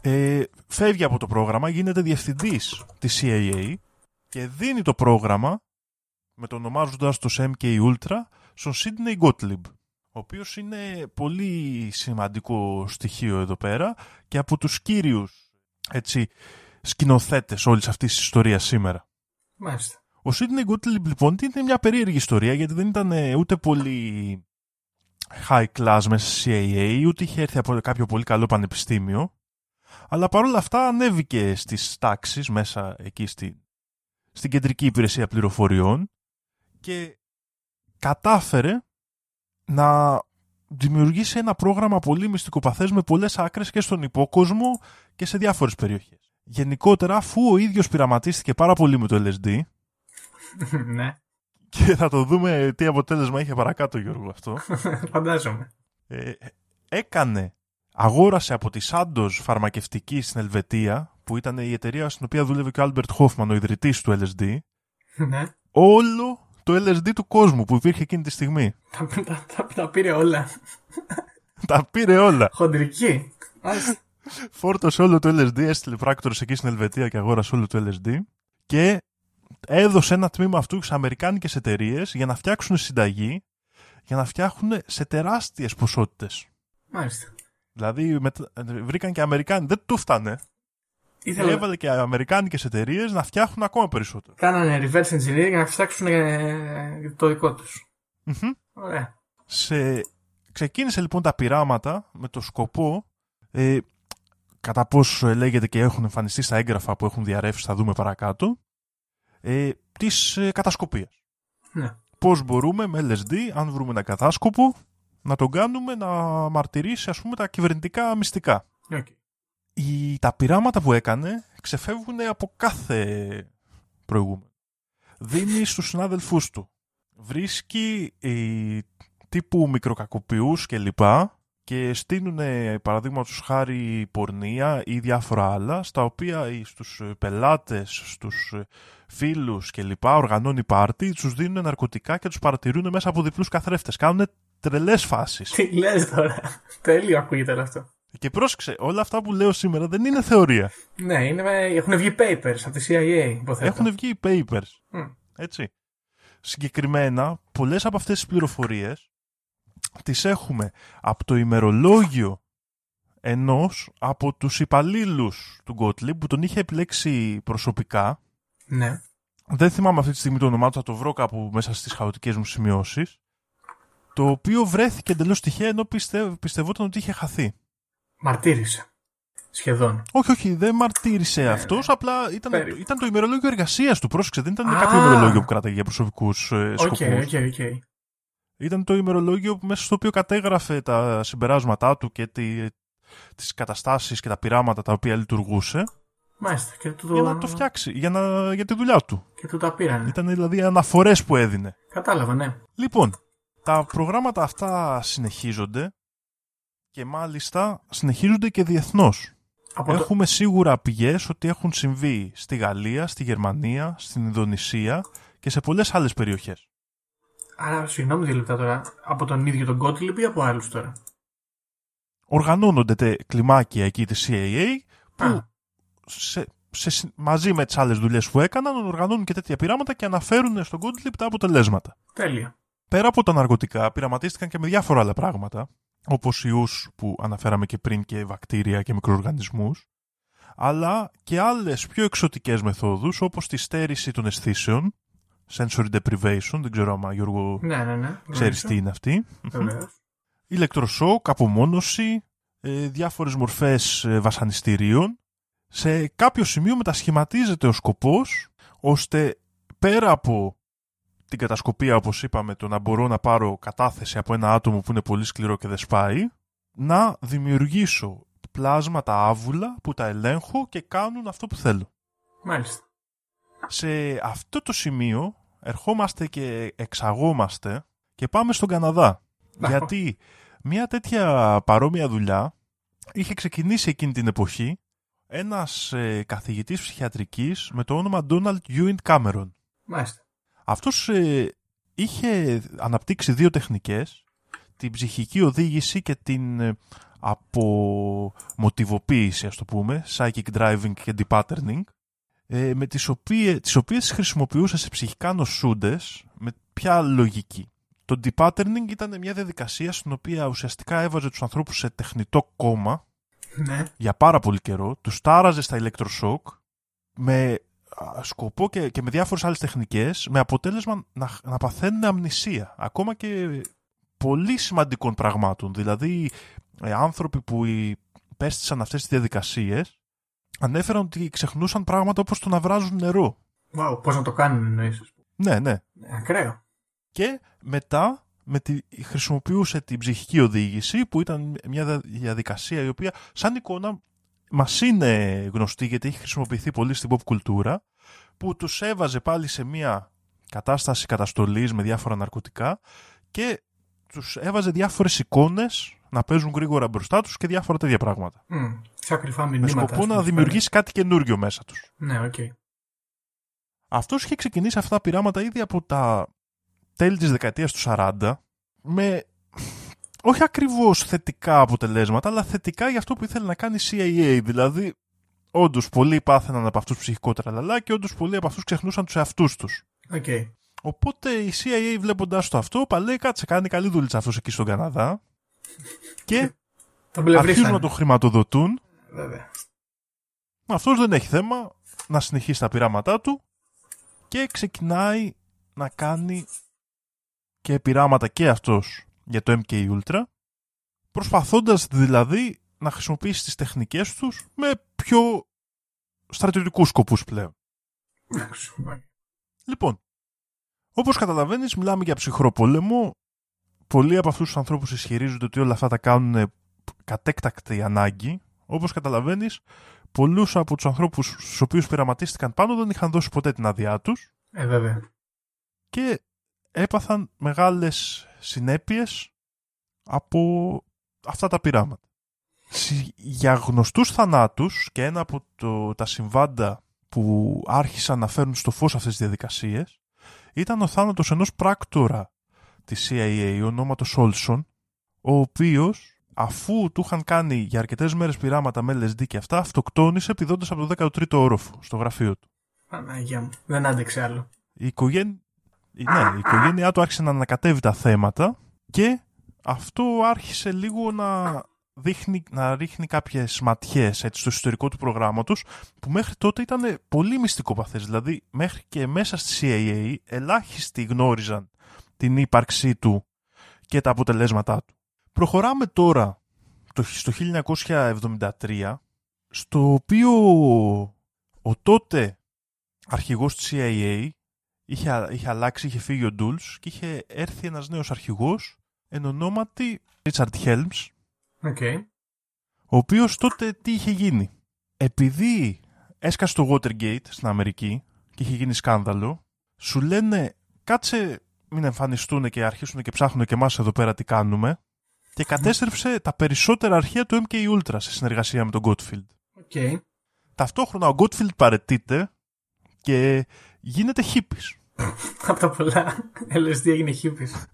ε, φεύγει από το πρόγραμμα, γίνεται διευθυντής της σι άι έι και δίνει το πρόγραμμα, με το ονομάζοντας το εμ κέι Ultra, στον Sidney Gottlieb, ο οποίος είναι πολύ σημαντικό στοιχείο εδώ πέρα και από τους κύριους, έτσι, σκηνοθέτες όλης αυτής της ιστορίας σήμερα. Μάλιστα. Ο Sidney Gottlieb λοιπόν είναι μια περίεργη ιστορία, γιατί δεν ήταν ούτε πολύ high class μέσα στη σι άι έι, ούτε είχε έρθει από κάποιο πολύ καλό πανεπιστήμιο, αλλά παρόλα αυτά ανέβηκε στις τάξεις μέσα εκεί στη, στην κεντρική υπηρεσία πληροφοριών και κατάφερε να δημιουργήσει ένα πρόγραμμα πολύ μυστικοπαθές με πολλές άκρες και στον υπόκοσμο και σε διάφορες περιοχές. Γενικότερα, αφού ο ίδιος πειραματίστηκε πάρα πολύ με το ελ ες ντι, ναι. Και θα το δούμε τι αποτέλεσμα είχε παρακάτω, Γιώργο, αυτό. Φαντάζομαι. Ε, έκανε, αγόρασε από τη Sandoz φαρμακευτική στην Ελβετία, που ήταν η εταιρεία στην οποία δούλευε και ο Albert Hofmann, ο ιδρυτής του ελ ες ντι, ναι. όλο το ελ ες ντι του κόσμου που υπήρχε εκείνη τη στιγμή. Τα, τα, τα, τα πήρε όλα. Τα πήρε όλα. Χοντρική. Φόρτωσε όλο το ελ ες ντι, έστειλε πράκτορες εκεί στην Ελβετία και αγόρασε όλο το ελ ες ντι και έδωσε ένα τμήμα αυτού σε αμερικάνικες εταιρείες για να φτιάξουν συνταγή, για να φτιάχνουν σε τεράστιες ποσότητες. Μάλιστα. Δηλαδή μετα... βρήκαν και αμερικάνοι, δεν του φτάνε. Ήθελα... Έβαλε και αμερικάνικες εταιρείες να φτιάχνουν ακόμα περισσότερο. Κάνανε reverse engineering για να φτιάξουν το δικό τους. Mm-hmm. Ωραία. Σε... Ξεκίνησε λοιπόν τα πειράματα με το σκοπό, ε, κατά πόσο λέγεται και έχουν εμφανιστεί στα έγγραφα που έχουν διαρρεύσει, θα δούμε παρακάτω, ε, της ε, κατασκοπίας. Ναι. Πώς μπορούμε με ελ ες ντι, αν βρούμε ένα κατάσκοπο, να τον κάνουμε να μαρτυρήσει, ας πούμε, τα κυβερνητικά μυστικά. Okay. Οι, τα πειράματα που έκανε ξεφεύγουν από κάθε προηγούμενο. Δίνει στους συνάδελφούς του. Βρίσκει ε, τύπου μικροκακοποιούς κλπ. Και στείλουν, παραδείγματος χάρη, πορνεία ή διάφορα άλλα, στα οποία στους πελάτες, στους φίλους κλπ. Οργανώνει πάρτι, τους δίνουν ναρκωτικά και τους παρατηρούν μέσα από διπλούς καθρέφτες. Κάνουν τρελές φάσεις. Τι λες τώρα. Τέλειο ακούγεται όλο αυτό. Και πρόσεξε, όλα αυτά που λέω σήμερα δεν είναι θεωρία. Ναι, είναι, έχουν βγει papers από τη σι άι έι, υποθέτω. Έχουν βγει papers. Mm. Έτσι. Συγκεκριμένα, πολλές από αυτές τις πληροφορίες τις έχουμε από το ημερολόγιο ενός από τους υπαλλήλους του Gottlieb που τον είχε επιλέξει προσωπικά. Ναι. Δεν θυμάμαι αυτή τη στιγμή το όνομά του, θα το βρω κάπου μέσα στις χαοτικές μου σημειώσεις. Το οποίο βρέθηκε εντελώς τυχαία ενώ πιστε, πιστευόταν ότι είχε χαθεί. Μαρτύρησε. Σχεδόν. Όχι, όχι, δεν μαρτύρησε ναι, αυτός, ναι. Απλά ήταν, ήταν το ημερολόγιο εργασίας του. Πρόσεξε, δεν ήταν Α, κάποιο ημερολόγιο που κράταγε για προσωπικούς ε, σκοπούς. Okay, okay, okay. Ήταν το ημερολόγιο μέσα στο οποίο κατέγραφε τα συμπεράσματά του και τη, τις καταστάσεις και τα πειράματα τα οποία λειτουργούσε. Μάλιστα. Και το... Για να το φτιάξει, για, να, για τη δουλειά του. Και του τα πήρανε. Ήταν δηλαδή αναφορές που έδινε. Κατάλαβα, ναι. Λοιπόν, τα προγράμματα αυτά συνεχίζονται και μάλιστα συνεχίζονται και διεθνώς. Από Έχουμε το... σίγουρα πηγές ότι έχουν συμβεί στη Γαλλία, στη Γερμανία, στην Ινδονησία και σε πολλές άλλες περιοχές. Άρα, συγγνώμη δύο λεπτά τώρα, από τον ίδιο τον Gottlieb ή από άλλους τώρα. Οργανώνονται τε κλιμάκια εκεί της σι άι έι που σε, σε, μαζί με τις άλλες δουλειές που έκαναν οργανώνουν και τέτοια πειράματα και αναφέρουν στον Gottlieb τα αποτελέσματα. Τέλεια. Πέρα από τα ναρκωτικά πειραματίστηκαν και με διάφορα άλλα πράγματα, όπως ιούς που αναφέραμε και πριν και βακτήρια και μικροοργανισμούς, αλλά και άλλες πιο εξωτικές μεθόδους όπως τη στέρηση των αισθήσεων, sensory deprivation, δεν ξέρω άμα Γιώργο ναι, ναι, ναι. ξέρεις ναι. τι είναι αυτή. Ναι. Ηλεκτροσόκ, απομόνωση, ε, διάφορες μορφές ε, βασανιστήριων. Σε κάποιο σημείο μετασχηματίζεται ο σκοπός, ώστε πέρα από την κατασκοπία, όπως είπαμε, το να μπορώ να πάρω κατάθεση από ένα άτομο που είναι πολύ σκληρό και δεσπάει, να δημιουργήσω πλάσματα άβουλα που τα ελέγχω και κάνουν αυτό που θέλω. Μάλιστα. Σε αυτό το σημείο ερχόμαστε και εξαγόμαστε και πάμε στον Καναδά. Να. Γιατί μια τέτοια παρόμοια δουλειά είχε ξεκινήσει εκείνη την εποχή ένας ε, καθηγητής ψυχιατρικής με το όνομα Donald Ewen Cameron. Μάλιστα. Αυτός ε, είχε αναπτύξει δύο τεχνικές, την ψυχική οδήγηση και την ε, απομοτιβοποίηση, ας το πούμε, psychic driving και depatterning, ε, με τις, οποίες, τις οποίες χρησιμοποιούσε σε ψυχικά νοσούντες με ποια λογική. Το depatterning ήταν μια διαδικασία στην οποία ουσιαστικά έβαζε τους ανθρώπους σε τεχνητό κόμμα ναι. για πάρα πολύ καιρό, τους τάραζε στα ηλεκτροσόκ με σκοπό και, και με διάφορες άλλες τεχνικές, με αποτέλεσμα να, να παθαίνουν αμνησία, ακόμα και πολύ σημαντικών πραγμάτων. Δηλαδή, ε, άνθρωποι που υπέστησαν αυτές τις διαδικασίες ανέφεραν ότι ξεχνούσαν πράγματα όπως το να βράζουν νερό. Wow, πώς να το κάνουν εννοείς. Ναι, ναι. Ακραίο. Και μετά με τη, χρησιμοποιούσε την ψυχική οδήγηση, που ήταν μια διαδικασία η οποία σαν εικόνα μας είναι γνωστή γιατί έχει χρησιμοποιηθεί πολύ στην pop κουλτούρα, που τους έβαζε πάλι σε μια κατάσταση καταστολής με διάφορα ναρκωτικά και τους έβαζε διάφορες εικόνες να παίζουν γρήγορα μπροστά τους και διάφορα τέτοια πράγματα. Mm, σαν κρυφά μηνύματα. Με σκοπό να δημιουργήσει κάτι καινούριο μέσα τους. Ναι, οκ. Okay. Αυτός είχε ξεκινήσει αυτά τα πειράματα ήδη από τα τέλη της δεκαετίας του σαράντα με... όχι ακριβώς θετικά αποτελέσματα, αλλά θετικά για αυτό που ήθελε να κάνει η σι άι έι. Δηλαδή, όντως πολλοί πάθαιναν από αυτούς ψυχικότερα λαλά και όντως πολλοί από αυτούς ξεχνούσαν τους εαυτούς τους. Okay. Οπότε η σι άι έι βλέποντας το αυτό, παλέει κάτσε, κάνει καλή δουλειά αυτός εκεί στον Καναδά και αρχίζουν να τον χρηματοδοτούν. Βέβαια. Αυτός δεν έχει θέμα να συνεχίσει τα πειράματά του και ξεκινάει να κάνει και πειράματα και αυτός για το MKUltra, προσπαθώντας δηλαδή να χρησιμοποιήσει τις τεχνικές τους με πιο στρατιωτικούς σκοπούς πλέον. Λοιπόν, όπως καταλαβαίνεις, μιλάμε για ψυχρό πόλεμο. Πολλοί από αυτούς τους ανθρώπους ισχυρίζονται ότι όλα αυτά τα κάνουν κατέκτακτη ανάγκη. Όπως καταλαβαίνεις, πολλούς από τους ανθρώπους στους οποίους πειραματίστηκαν πάνω δεν είχαν δώσει ποτέ την άδειά τους. Ε, βέβαια. Και έπαθαν μεγάλες συνέπειες από αυτά τα πειράματα. Για γνωστούς θανάτους, και ένα από το, τα συμβάντα που άρχισαν να φέρουν στο φως αυτές τις διαδικασίες ήταν ο θάνατος ενός πράκτορα της σι άι έι ονόματος Όλσον, ο οποίος, αφού του είχαν κάνει για αρκετές μέρες πειράματα με ελ ες ντι και αυτά, αυτοκτόνησε πηδώντας από το δέκατο τρίτο όροφο στο γραφείο του. Παναγία μου, δεν άντεξε άλλο. Η οικογένεια, ναι, η οικογένειά του άρχισε να ανακατεύει τα θέματα και αυτό άρχισε λίγο να... Δείχνει, να ρίχνει κάποιες ματιές έτσι, στο ιστορικό του προγράμματος, που μέχρι τότε ήταν πολύ μυστικοπαθές. Δηλαδή μέχρι και μέσα στη σι άι έι ελάχιστοι γνώριζαν την ύπαρξή του και τα αποτελέσματά του. Προχωράμε τώρα στο χίλια εννιακόσια εβδομήντα τρία, στο οποίο ο τότε αρχηγός της σι άι έι είχε, είχε αλλάξει, είχε φύγει ο Ντούλς και είχε έρθει ένας νέος αρχηγός εν ονόματι Ρίτσαρντ Χέλμς. Okay. Ο οποίος τότε τι είχε γίνει? Επειδή έσκασε το Watergate στην Αμερική και είχε γίνει σκάνδαλο, σου λένε κάτσε μην εμφανιστούν και αρχίσουν και ψάχνουν και εμάς εδώ πέρα τι κάνουμε, και κατέστρεψε τα περισσότερα αρχεία του εμ κέι Ultra σε συνεργασία με τον Gottfield. Okay. Ταυτόχρονα ο Gottfield παρετείται και γίνεται χίπης. Από τα πολλά ελ ες ντι έγινε χίπης.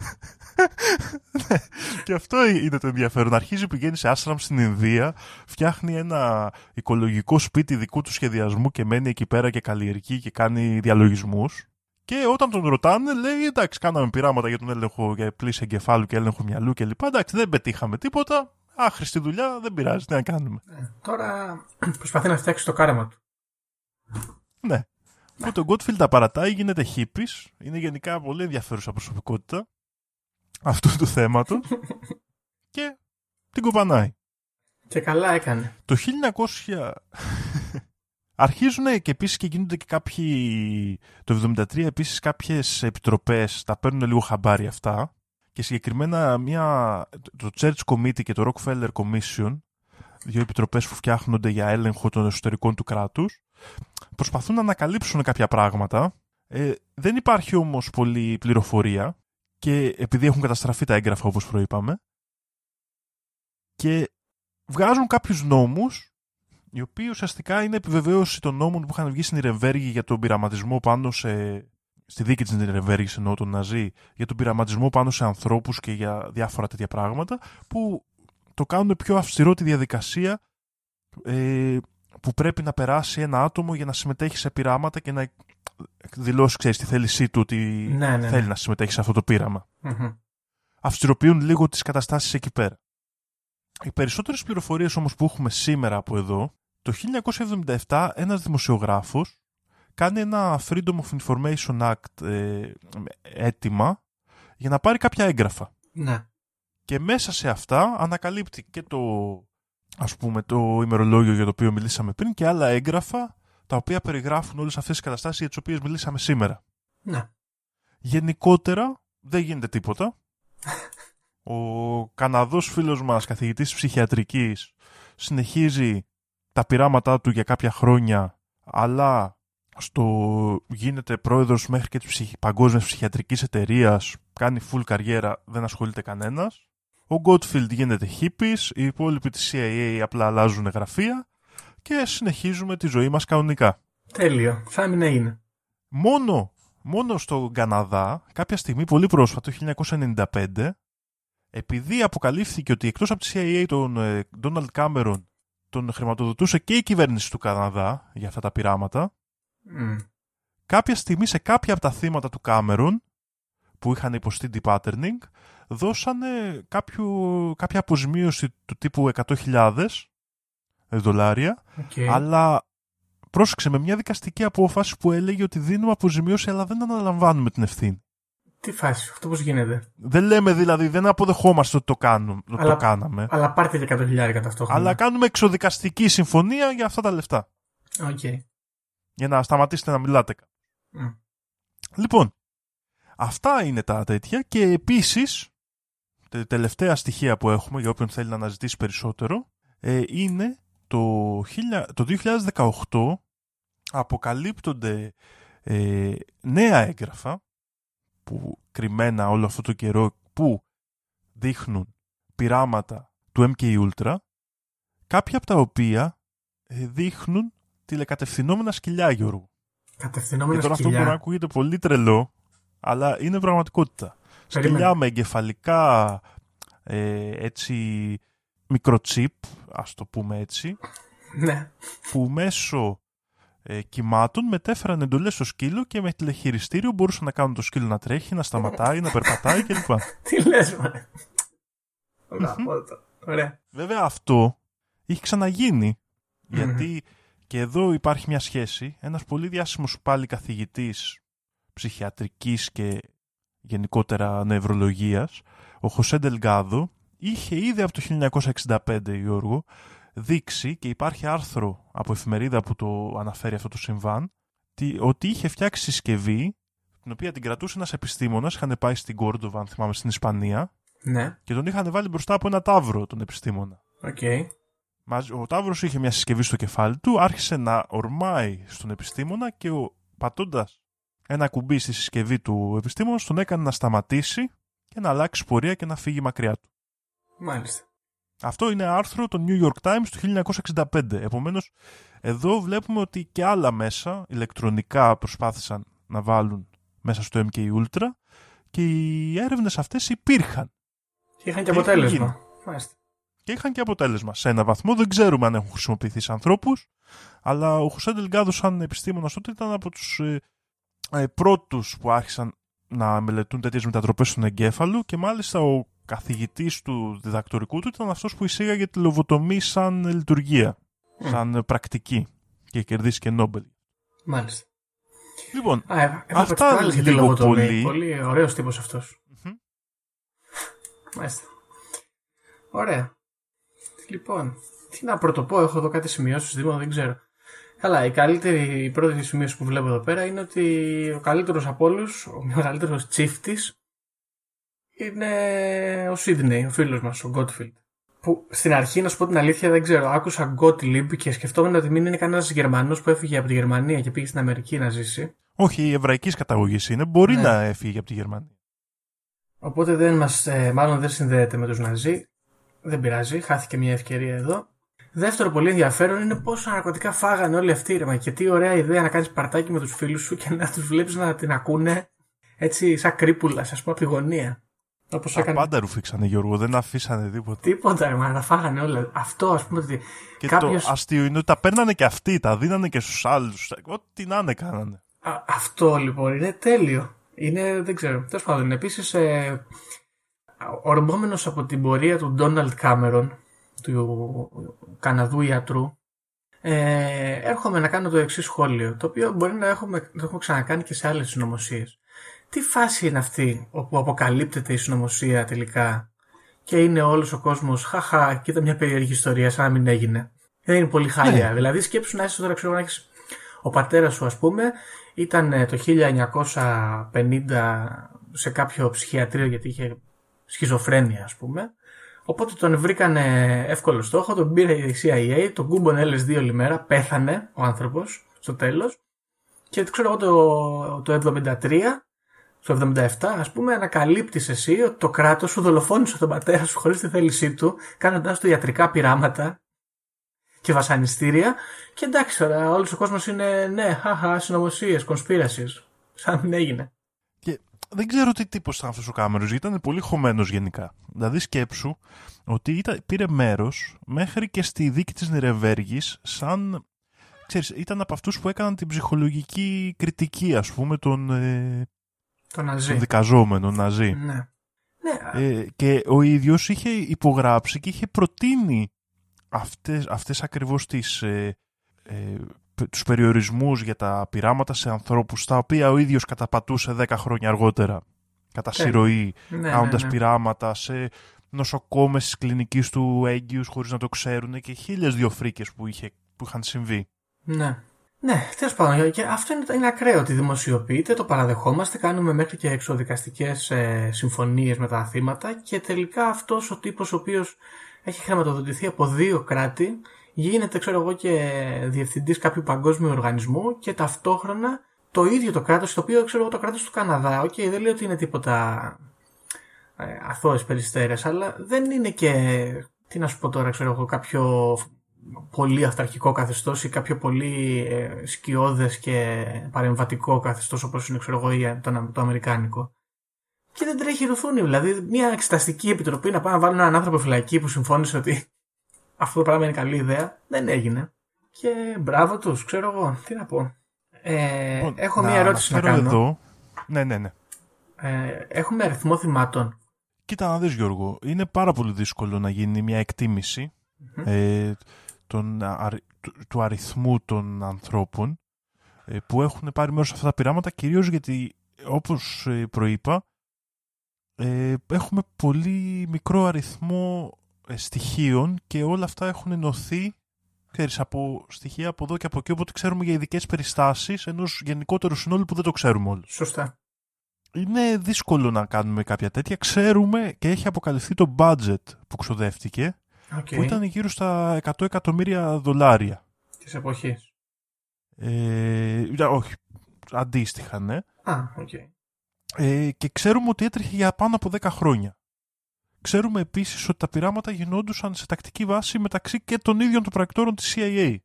Ναι. Και αυτό είναι το ενδιαφέρον. Αρχίζει, πηγαίνει σε άστραμ στην Ινδία, φτιάχνει ένα οικολογικό σπίτι δικού του σχεδιασμού και μένει εκεί πέρα και καλλιεργεί και κάνει διαλογισμούς. Και όταν τον ρωτάνε, λέει: εντάξει, κάναμε πειράματα για τον έλεγχο για πλήση εγκεφάλου και έλεγχο μυαλού κλπ. Εντάξει, δεν πετύχαμε τίποτα. Άχρηστη δουλειά, δεν πειράζει, τι να κάνουμε. Ε, τώρα προσπαθεί να φτιάξει το κάρεμα του. Ναι. Οπότε ο Gottfield τα παρατάει, γίνεται χίπης. Είναι γενικά πολύ ενδιαφέρουσα προσωπικότητα αυτού του θέματος και την κοπανάει. Και καλά έκανε. Το χίλια εννιακόσια αρχίζουν και επίσης και γίνονται και κάποιοι... Το χίλια εννιακόσια εβδομήντα τρία επίσης κάποιες επιτροπές τα παίρνουν λίγο χαμπάρι αυτά, και συγκεκριμένα μια... το Church Committee και το Rockefeller Commission, δύο επιτροπές που φτιάχνονται για έλεγχο των εσωτερικών του κράτους, προσπαθούν να ανακαλύψουν κάποια πράγματα. Ε, δεν υπάρχει όμως πολλή πληροφορία, και επειδή έχουν καταστραφεί τα έγγραφα όπως προείπαμε, και βγάζουν κάποιους νόμους οι οποίοι ουσιαστικά είναι επιβεβαίωση των νόμων που είχαν βγει στην Νιρεμβέργη για τον πειραματισμό πάνω σε... στη δίκη της Νιρεμβέργης εννοώ των Ναζί, για τον πειραματισμό πάνω σε ανθρώπους και για διάφορα τέτοια πράγματα, που το κάνουν πιο αυστηρό τη διαδικασία ε, που πρέπει να περάσει ένα άτομο για να συμμετέχει σε πειράματα και να δηλώσει, ξέρεις, τη θέλησή του ότι ναι, ναι, θέλει ναι. να συμμετέχει σε αυτό το πείραμα. Mm-hmm. Αυστηροποιούν λίγο τις καταστάσεις εκεί πέρα. Οι περισσότερες πληροφορίες όμως που έχουμε σήμερα από εδώ, το χίλια εννιακόσια εβδομήντα επτά ένας δημοσιογράφος κάνει ένα Freedom of Information Act ε, αίτημα για να πάρει κάποια έγγραφα. Ναι. Και μέσα σε αυτά ανακαλύπτει και το, ας πούμε, το ημερολόγιο για το οποίο μιλήσαμε πριν και άλλα έγγραφα τα οποία περιγράφουν όλες αυτές τις καταστάσεις για τις οποίες μιλήσαμε σήμερα. Ναι. Γενικότερα δεν γίνεται τίποτα. Ο Καναδός φίλος μας, καθηγητής ψυχιατρικής, συνεχίζει τα πειράματά του για κάποια χρόνια, αλλά στο... γίνεται πρόεδρος μέχρι και της ψυχ... παγκόσμιας ψυχιατρικής εταιρείας, κάνει full καριέρα, δεν ασχολείται κανένας. Ο Gottfield γίνεται hippies, οι υπόλοιποι της σι άι έι απλά αλλάζουν γραφεία και συνεχίζουμε τη ζωή μας κανονικά. Τέλειο. Θα μην είναι. Μόνο, μόνο στον Καναδά, κάποια στιγμή πολύ πρόσφατα, το χίλια εννιακόσια ενενήντα πέντε, επειδή αποκαλύφθηκε ότι εκτός από τη σι άι έι τον Ντόναλντ ε, Κάμερον τον χρηματοδοτούσε και η κυβέρνηση του Καναδά για αυτά τα πειράματα, mm. κάποια στιγμή σε κάποια από τα θύματα του Κάμερον που είχαν υποστεί depatterning, δώσανε κάποιο, κάποια αποζημίωση του τύπου εκατό χιλιάδες δολάρια, okay. αλλά πρόσεξε με μια δικαστική απόφαση που έλεγε ότι δίνουμε αποζημίωση αλλά δεν αναλαμβάνουμε την ευθύνη. Τι φάση, αυτό πώς γίνεται? Δεν λέμε δηλαδή, δεν αποδεχόμαστε ότι το, κάνουμε, αλλά, το κάναμε. Αλλά πάρτε και εκατό χιλιάδες ταυτόχρονα. Αλλά κάνουμε εξοδικαστική συμφωνία για αυτά τα λεφτά. Okay. Για να σταματήσετε να μιλάτε. Mm. Λοιπόν, αυτά είναι τα τέτοια και επίσης, τα τελευταία στοιχεία που έχουμε για όποιον θέλει να αναζητήσει περισσότερο, ε, είναι το, το δύο χιλιάδες δεκαοκτώ αποκαλύπτονται ε, νέα έγγραφα που κρυμμένα όλο αυτό το καιρό που δείχνουν πειράματα του εμ κέι Ultra, κάποια από τα οποία δείχνουν τηλεκατευθυνόμενα σκυλιά, Γιώργο. Κατευθυνόμενα σκυλιά. Και τώρα σκυλιά. Αυτό μπορεί να ακούγεται πολύ τρελό, αλλά είναι πραγματικότητα. Περίμενε. Σκυλιά με εγκεφαλικά ε, έτσι μικροτσίπ, ας το πούμε έτσι, ναι. Που μέσω ε, κυμάτων μετέφεραν εντολές στο σκύλο και με τηλεχειριστήριο μπορούσαν να κάνουν το σκύλο να τρέχει, να σταματάει, να περπατάει κλπ. Τι λες, μάνα. Ωραία. Βέβαια αυτό έχει ξαναγίνει, γιατί και εδώ υπάρχει μια σχέση. Ένας πολύ διάσημος πάλι καθηγητής ψυχιατρικής και γενικότερα νευρολογίας, ο Χωσέ Ντελγκάδο, είχε ήδη από το χίλια εννιακόσια εξήντα πέντε, Γιώργο, δείξει, και υπάρχει άρθρο από εφημερίδα που το αναφέρει αυτό το συμβάν, ότι είχε φτιάξει συσκευή την οποία την κρατούσε ένας επιστήμονας, είχαν πάει στην Κόρντοβα, αν θυμάμαι, στην Ισπανία, ναι. Και τον είχαν βάλει μπροστά από ένα ταύρο τον επιστήμονα. Okay. Ο ταύρος είχε μια συσκευή στο κεφάλι του, άρχισε να ορμάει στον επιστήμονα και ο, πατώντας ένα κουμπί στη συσκευή του επιστήμονας, τον έκανε να σταματήσει και να αλλάξει πορεία και να φύγει μακριά του. Μάλιστα. Αυτό είναι άρθρο των New York Times του χίλια εννιακόσια εξήντα πέντε. Επομένως, εδώ βλέπουμε ότι και άλλα μέσα ηλεκτρονικά προσπάθησαν να βάλουν μέσα στο εμ κέι Ultra και οι έρευνες αυτές υπήρχαν. Και είχαν και αποτέλεσμα. Μάλιστα. Και είχαν και αποτέλεσμα. Σε ένα βαθμό δεν ξέρουμε αν έχουν χρησιμοποιηθεί σε ανθρώπους, αλλά ο Χωσέ Ντελγκάδο, σαν επιστήμονας τότε, ήταν από τους ε, ε, πρώτους που άρχισαν να μελετούν τέτοιες μετατροπές στον εγκέφαλο, και μάλιστα ο καθηγητής του διδακτορικού του ήταν αυτός που εισήγαγε τη λοβοτομή σαν λειτουργία, mm. σαν πρακτική, και κερδίσει και Νόμπελ. Μάλιστα. Λοιπόν, Α, ε, ε, αυτά λίγο πολύ. Πολύ ωραίος τύπος αυτός. Mm-hmm. Μάλιστα. Ωραία. Λοιπόν, τι να πρωτοπώ, έχω εδώ κάτι σημειώσεις, Δήμο, δεν ξέρω. Καλά, η καλύτερη, η πρώτη σημείωση που βλέπω εδώ πέρα είναι ότι ο καλύτερος από όλους, ο μεγαλύτερος τσίφτης, είναι ο Σίδνεϊ, ο φίλος μας, ο Γκότφιλντ. Που στην αρχή, να σου πω την αλήθεια, δεν ξέρω. Άκουσα Γκότλιμπ και σκεφτόμουν ότι μην είναι κανένας Γερμανός που έφυγε από τη Γερμανία και πήγε στην Αμερική να ζήσει. Όχι, η εβραϊκής καταγωγής είναι, μπορεί ναι. να έφυγε από τη Γερμανία. Οπότε δεν μας, μάλλον δεν συνδέεται με τους Ναζί. Δεν πειράζει, χάθηκε μια ευκαιρία εδώ. Δεύτερο πολύ ενδιαφέρον είναι πόσα ναρκωτικά φάγανε όλοι αυτοί, ρε, και τι ωραία ιδέα να κάνεις παρτάκι με τους φίλους σου και να τους βλέπεις να την ακούνε έτσι σαν κρύπουλα, ας πούμε, από τη γωνία. Όπως τα έκανε... πάντα ρουφήξανε, Γιώργο, δεν αφήσανε τίποτα. Τίποτα, ρε, μα, να φάγανε όλα. Αυτό, ας πούμε, ότι και κάποιος... το αστείο είναι ότι τα παίρνανε και αυτοί, τα δίνανε και στους άλλους. Ό,τι να είναι κάνανε. Α, αυτό λοιπόν είναι τέλειο. Είναι, δεν ξέρω. Τέλος πάντων, επίσης. Ε... Ορμόμενος από την πορεία του Ντόναλντ Κάμερον, του Καναδού ιατρού, ε, έρχομαι να κάνω το εξής σχόλιο, το οποίο μπορεί να έχουμε, το έχουμε ξανακάνει και σε άλλες συνωμοσίες. Τι φάση είναι αυτή όπου αποκαλύπτεται η συνωμοσία τελικά και είναι όλος ο κόσμος, χαχα, κοίτα μια περίεργη ιστορία, σαν να μην έγινε. Δεν είναι πολύ χάλια. Yeah. Δηλαδή, σκέψου να είσαι τώρα, ξέρω, να έχεις ο πατέρας σου, ας πούμε, ήταν το χίλια εννιακόσια πενήντα σε κάποιο ψυχιατρίο γιατί είχε σχιζοφρένεια, ας πούμε. Οπότε τον βρήκανε εύκολο στόχο, τον πήρε η σι άι έι, τον κούμπον ελ ες ντι όλη μέρα, πέθανε ο άνθρωπος στο τέλος. Και ξέρω εγώ το, το εβδομήντα τρία, το εβδομήντα επτά, ας πούμε, ανακαλύπτεις εσύ ότι το κράτος σου δολοφόνησε τον πατέρα σου χωρίς τη θέλησή του, κάνοντάς του ιατρικά πειράματα και βασανιστήρια. Και εντάξει τώρα, όλος ο κόσμος είναι ναι, χαχα, συνωμοσίες, κονσπίρασης, σαν μην έγινε. Δεν ξέρω τι τύπος ήταν αυτός ο Κάμερος, γιατί ήταν πολύ χωμένος γενικά. Δηλαδή σκέψου ότι ήταν, πήρε μέρος μέχρι και στη δίκη της Νιρεμβέργης σαν, ξέρεις, ήταν από αυτούς που έκαναν την ψυχολογική κριτική, ας πούμε, των, ε, το ναζί. των δικαζόμενων Ναζί. Ναι. Ε, και ο ίδιος είχε υπογράψει και είχε προτείνει αυτές, αυτές ακριβώς τις... Ε, ε, τους περιορισμούς για τα πειράματα σε ανθρώπους, τα οποία ο ίδιος καταπατούσε δέκα χρόνια αργότερα κατά συρροή, ναι, κάνοντας ναι, ναι. πειράματα σε νοσοκόμες της κλινικής του έγκυους χωρίς να το ξέρουν και χίλιες δυο φρίκες που, είχε, που είχαν συμβεί. Ναι. Ναι, τέλος πάντων, και αυτό είναι, είναι ακραίο ότι δημοσιοποιείται, το παραδεχόμαστε, κάνουμε μέχρι και εξωδικαστικές ε, συμφωνίες με τα θύματα και τελικά αυτός ο τύπος ο οποίος έχει χρηματοδοτηθεί από δύο κράτη γίνεται, ξέρω εγώ, και διευθυντής κάποιου παγκόσμιου οργανισμού και ταυτόχρονα το ίδιο το κράτος, το οποίο, ξέρω εγώ, το κράτος του Καναδά, οκ, okay, δεν λέω ότι είναι τίποτα ε, αθώες περιστέρες, αλλά δεν είναι και, τι να σου πω τώρα, ξέρω εγώ, κάποιο πολύ αυταρχικό καθεστώς ή κάποιο πολύ ε, σκιώδες και παρεμβατικό καθεστώς όπως είναι, ξέρω εγώ, ή το, το αμερικάνικο. Και δεν τρέχει ρουθούνι, δηλαδή μια εξεταστική επιτροπή να πάει να βάλουν έναν άνθρωπο φυλακή που συμφώνησε ότι αυτό το πράγμα είναι καλή ιδέα, δεν έγινε. Και μπράβο τους, ξέρω εγώ, τι να πω. Ε, Ο, έχω να, μια ερώτηση να, να κάνω. Εδώ. Ναι, ναι, ναι. Ε, έχουμε αριθμό θυμάτων. Κοίτα να δεις, Γιώργο, είναι πάρα πολύ δύσκολο να γίνει μια εκτίμηση mm-hmm. ε, των, α, του, του αριθμού των ανθρώπων ε, που έχουν πάρει μέρος σε αυτά τα πειράματα, κυρίως γιατί, όπως ε, προείπα, ε, έχουμε πολύ μικρό αριθμό ε, στοιχείων και όλα αυτά έχουν ενωθεί, ξέρεις, από στοιχεία από εδώ και από εκεί, οπότε ξέρουμε για ειδικές περιστάσεις ενός γενικότερου συνόλου που δεν το ξέρουμε όλοι. Σωστά. Είναι δύσκολο να κάνουμε κάποια τέτοια. Ξέρουμε και έχει αποκαλυφθεί το budget που ξοδεύτηκε, okay. που ήταν γύρω στα εκατό εκατομμύρια δολάρια. Της εποχής. Ε, όχι, αντίστοιχα, ναι. Α, okay. ε, και ξέρουμε ότι έτρεχε για πάνω από δέκα χρόνια. Ξέρουμε επίσης ότι τα πειράματα γινόντουσαν σε τακτική βάση μεταξύ και των ίδιων των πρακτόρων της σι άι έι.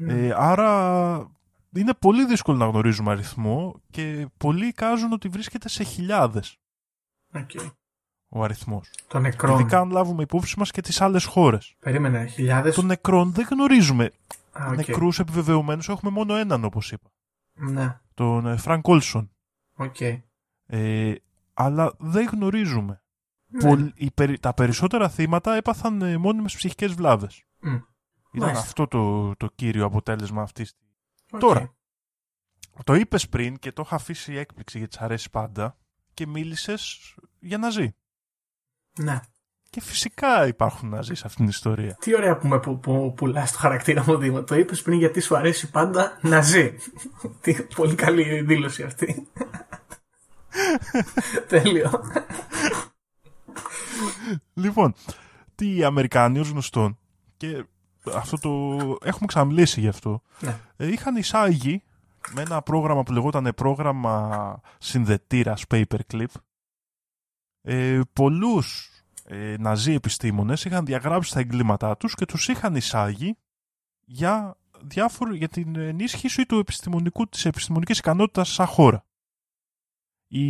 Mm. Ε, άρα είναι πολύ δύσκολο να γνωρίζουμε αριθμό και πολλοί εικάζουν ότι βρίσκεται σε χιλιάδες okay. ο αριθμός. Των νεκρών. Ειδικά αν λάβουμε υπόψη μας και τις άλλες χώρες. Περίμενε, χιλιάδες. Των νεκρών δεν γνωρίζουμε. Ah, okay. Νεκρούς επιβεβαιωμένους έχουμε μόνο έναν, όπως είπα. Ναι. Τον Φρανκ Όλσον. Okay. Ε, αλλά δεν γνωρίζουμε. Πολ, οι, τα περισσότερα θύματα έπαθαν ε, μόνιμες ψυχικές βλάβες. Mm. Ήταν Μάλιστα. αυτό το, το κύριο αποτέλεσμα αυτής. Okay. Τώρα, το είπες πριν και το είχα αφήσει έκπληξη γιατί της αρέσει πάντα και μίλησες για Ναζί. Ναι. Και φυσικά υπάρχουν Ναζί σε αυτήν την ιστορία. Τι ωραία που με που, που, πουλάς το χαρακτήρα μου, Δήμα. Το είπες πριν γιατί σου αρέσει πάντα Ναζί. Πολύ καλή δήλωση αυτή. Τέλειο. Λοιπόν, τι οι Αμερικάνοι ως γνωστόν, και αυτό το έχουμε ξαμιλήσει γι' αυτό, ναι. είχαν εισάγει με ένα πρόγραμμα που λεγόταν πρόγραμμα συνδετήρας paperclip, ε, πολλούς ε, ναζί επιστήμονες είχαν διαγράψει τα εγκλήματά τους και τους είχαν εισάγει για, διάφορο, για την ενίσχυση του επιστημονικού, της επιστημονικής ικανότητας σαν χώρα. Η...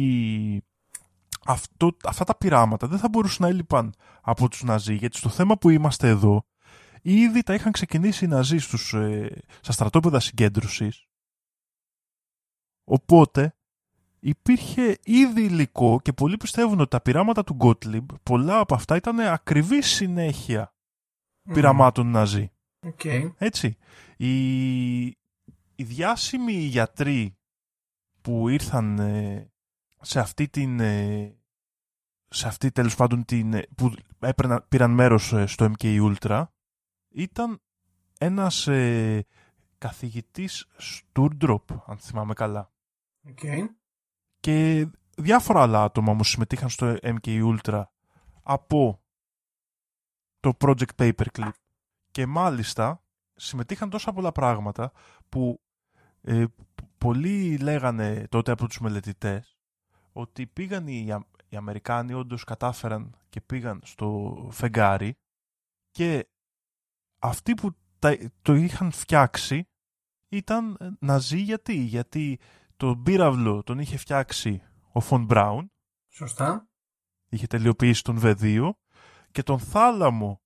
Αυτό, αυτά τα πειράματα δεν θα μπορούσαν να έλειπαν από τους Ναζί, γιατί στο θέμα που είμαστε εδώ ήδη τα είχαν ξεκινήσει οι Ναζί στους, ε, στα στρατόπεδα συγκέντρωσης, οπότε υπήρχε ήδη υλικό και πολλοί πιστεύουν ότι τα πειράματα του Γκότλιμπ, πολλά από αυτά ήταν ακριβή συνέχεια mm. πειραμάτων Ναζί. Okay. Έτσι, οι, οι διάσημοι γιατροί που ήρθαν ε, σε αυτή την, σε αυτή τέλος πάντων την, που έπαιρνα, πήραν μέρος στο εμ κέι Ultra, ήταν ένας ε, καθηγητής Στούρντροπ, αν θυμάμαι καλά. Okay. Και διάφορα άλλα άτομα όμως συμμετείχαν στο εμ κέι Ultra από το Project Paperclip. Και μάλιστα συμμετείχαν τόσα πολλά πράγματα που ε, πολλοί λέγανε τότε από τους μελετητές ότι πήγαν οι, Α... οι Αμερικάνοι, όντως κατάφεραν και πήγαν στο φεγγάρι και αυτοί που τα... το είχαν φτιάξει ήταν Ναζί. Γιατί, γιατί τον πύραυλο τον είχε φτιάξει ο Φον Μπράουν. Σωστά. Είχε τελειοποιήσει τον Β δύο και τον θάλαμο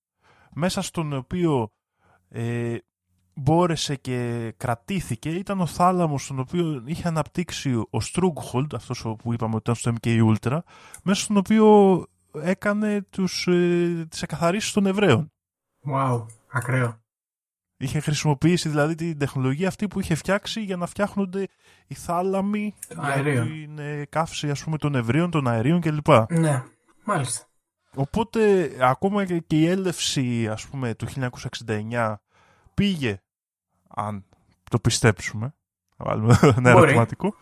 μέσα στον οποίο ε, μπόρεσε και κρατήθηκε ήταν ο θάλαμος στον οποίο είχε αναπτύξει ο Στρούγκχολντ, αυτός που είπαμε ότι ήταν στο εμ κέι Ultra, μέσα στον οποίο έκανε τους, ε, τις εκαθαρίσεις των Εβραίων. Wow, ακραίο. Είχε χρησιμοποιήσει δηλαδή την τεχνολογία αυτή που είχε φτιάξει για να φτιάχνονται οι θάλαμοι για την ε, καύση, ας πούμε, των Εβραίων, των αερίων κλπ. Ναι, μάλιστα. Οπότε ακόμα και η έλευση, ας πούμε, του χίλια εννιακόσια εξήντα εννιά πήγε, αν το πιστέψουμε, να βάλουμε ένα ερωτηματικό,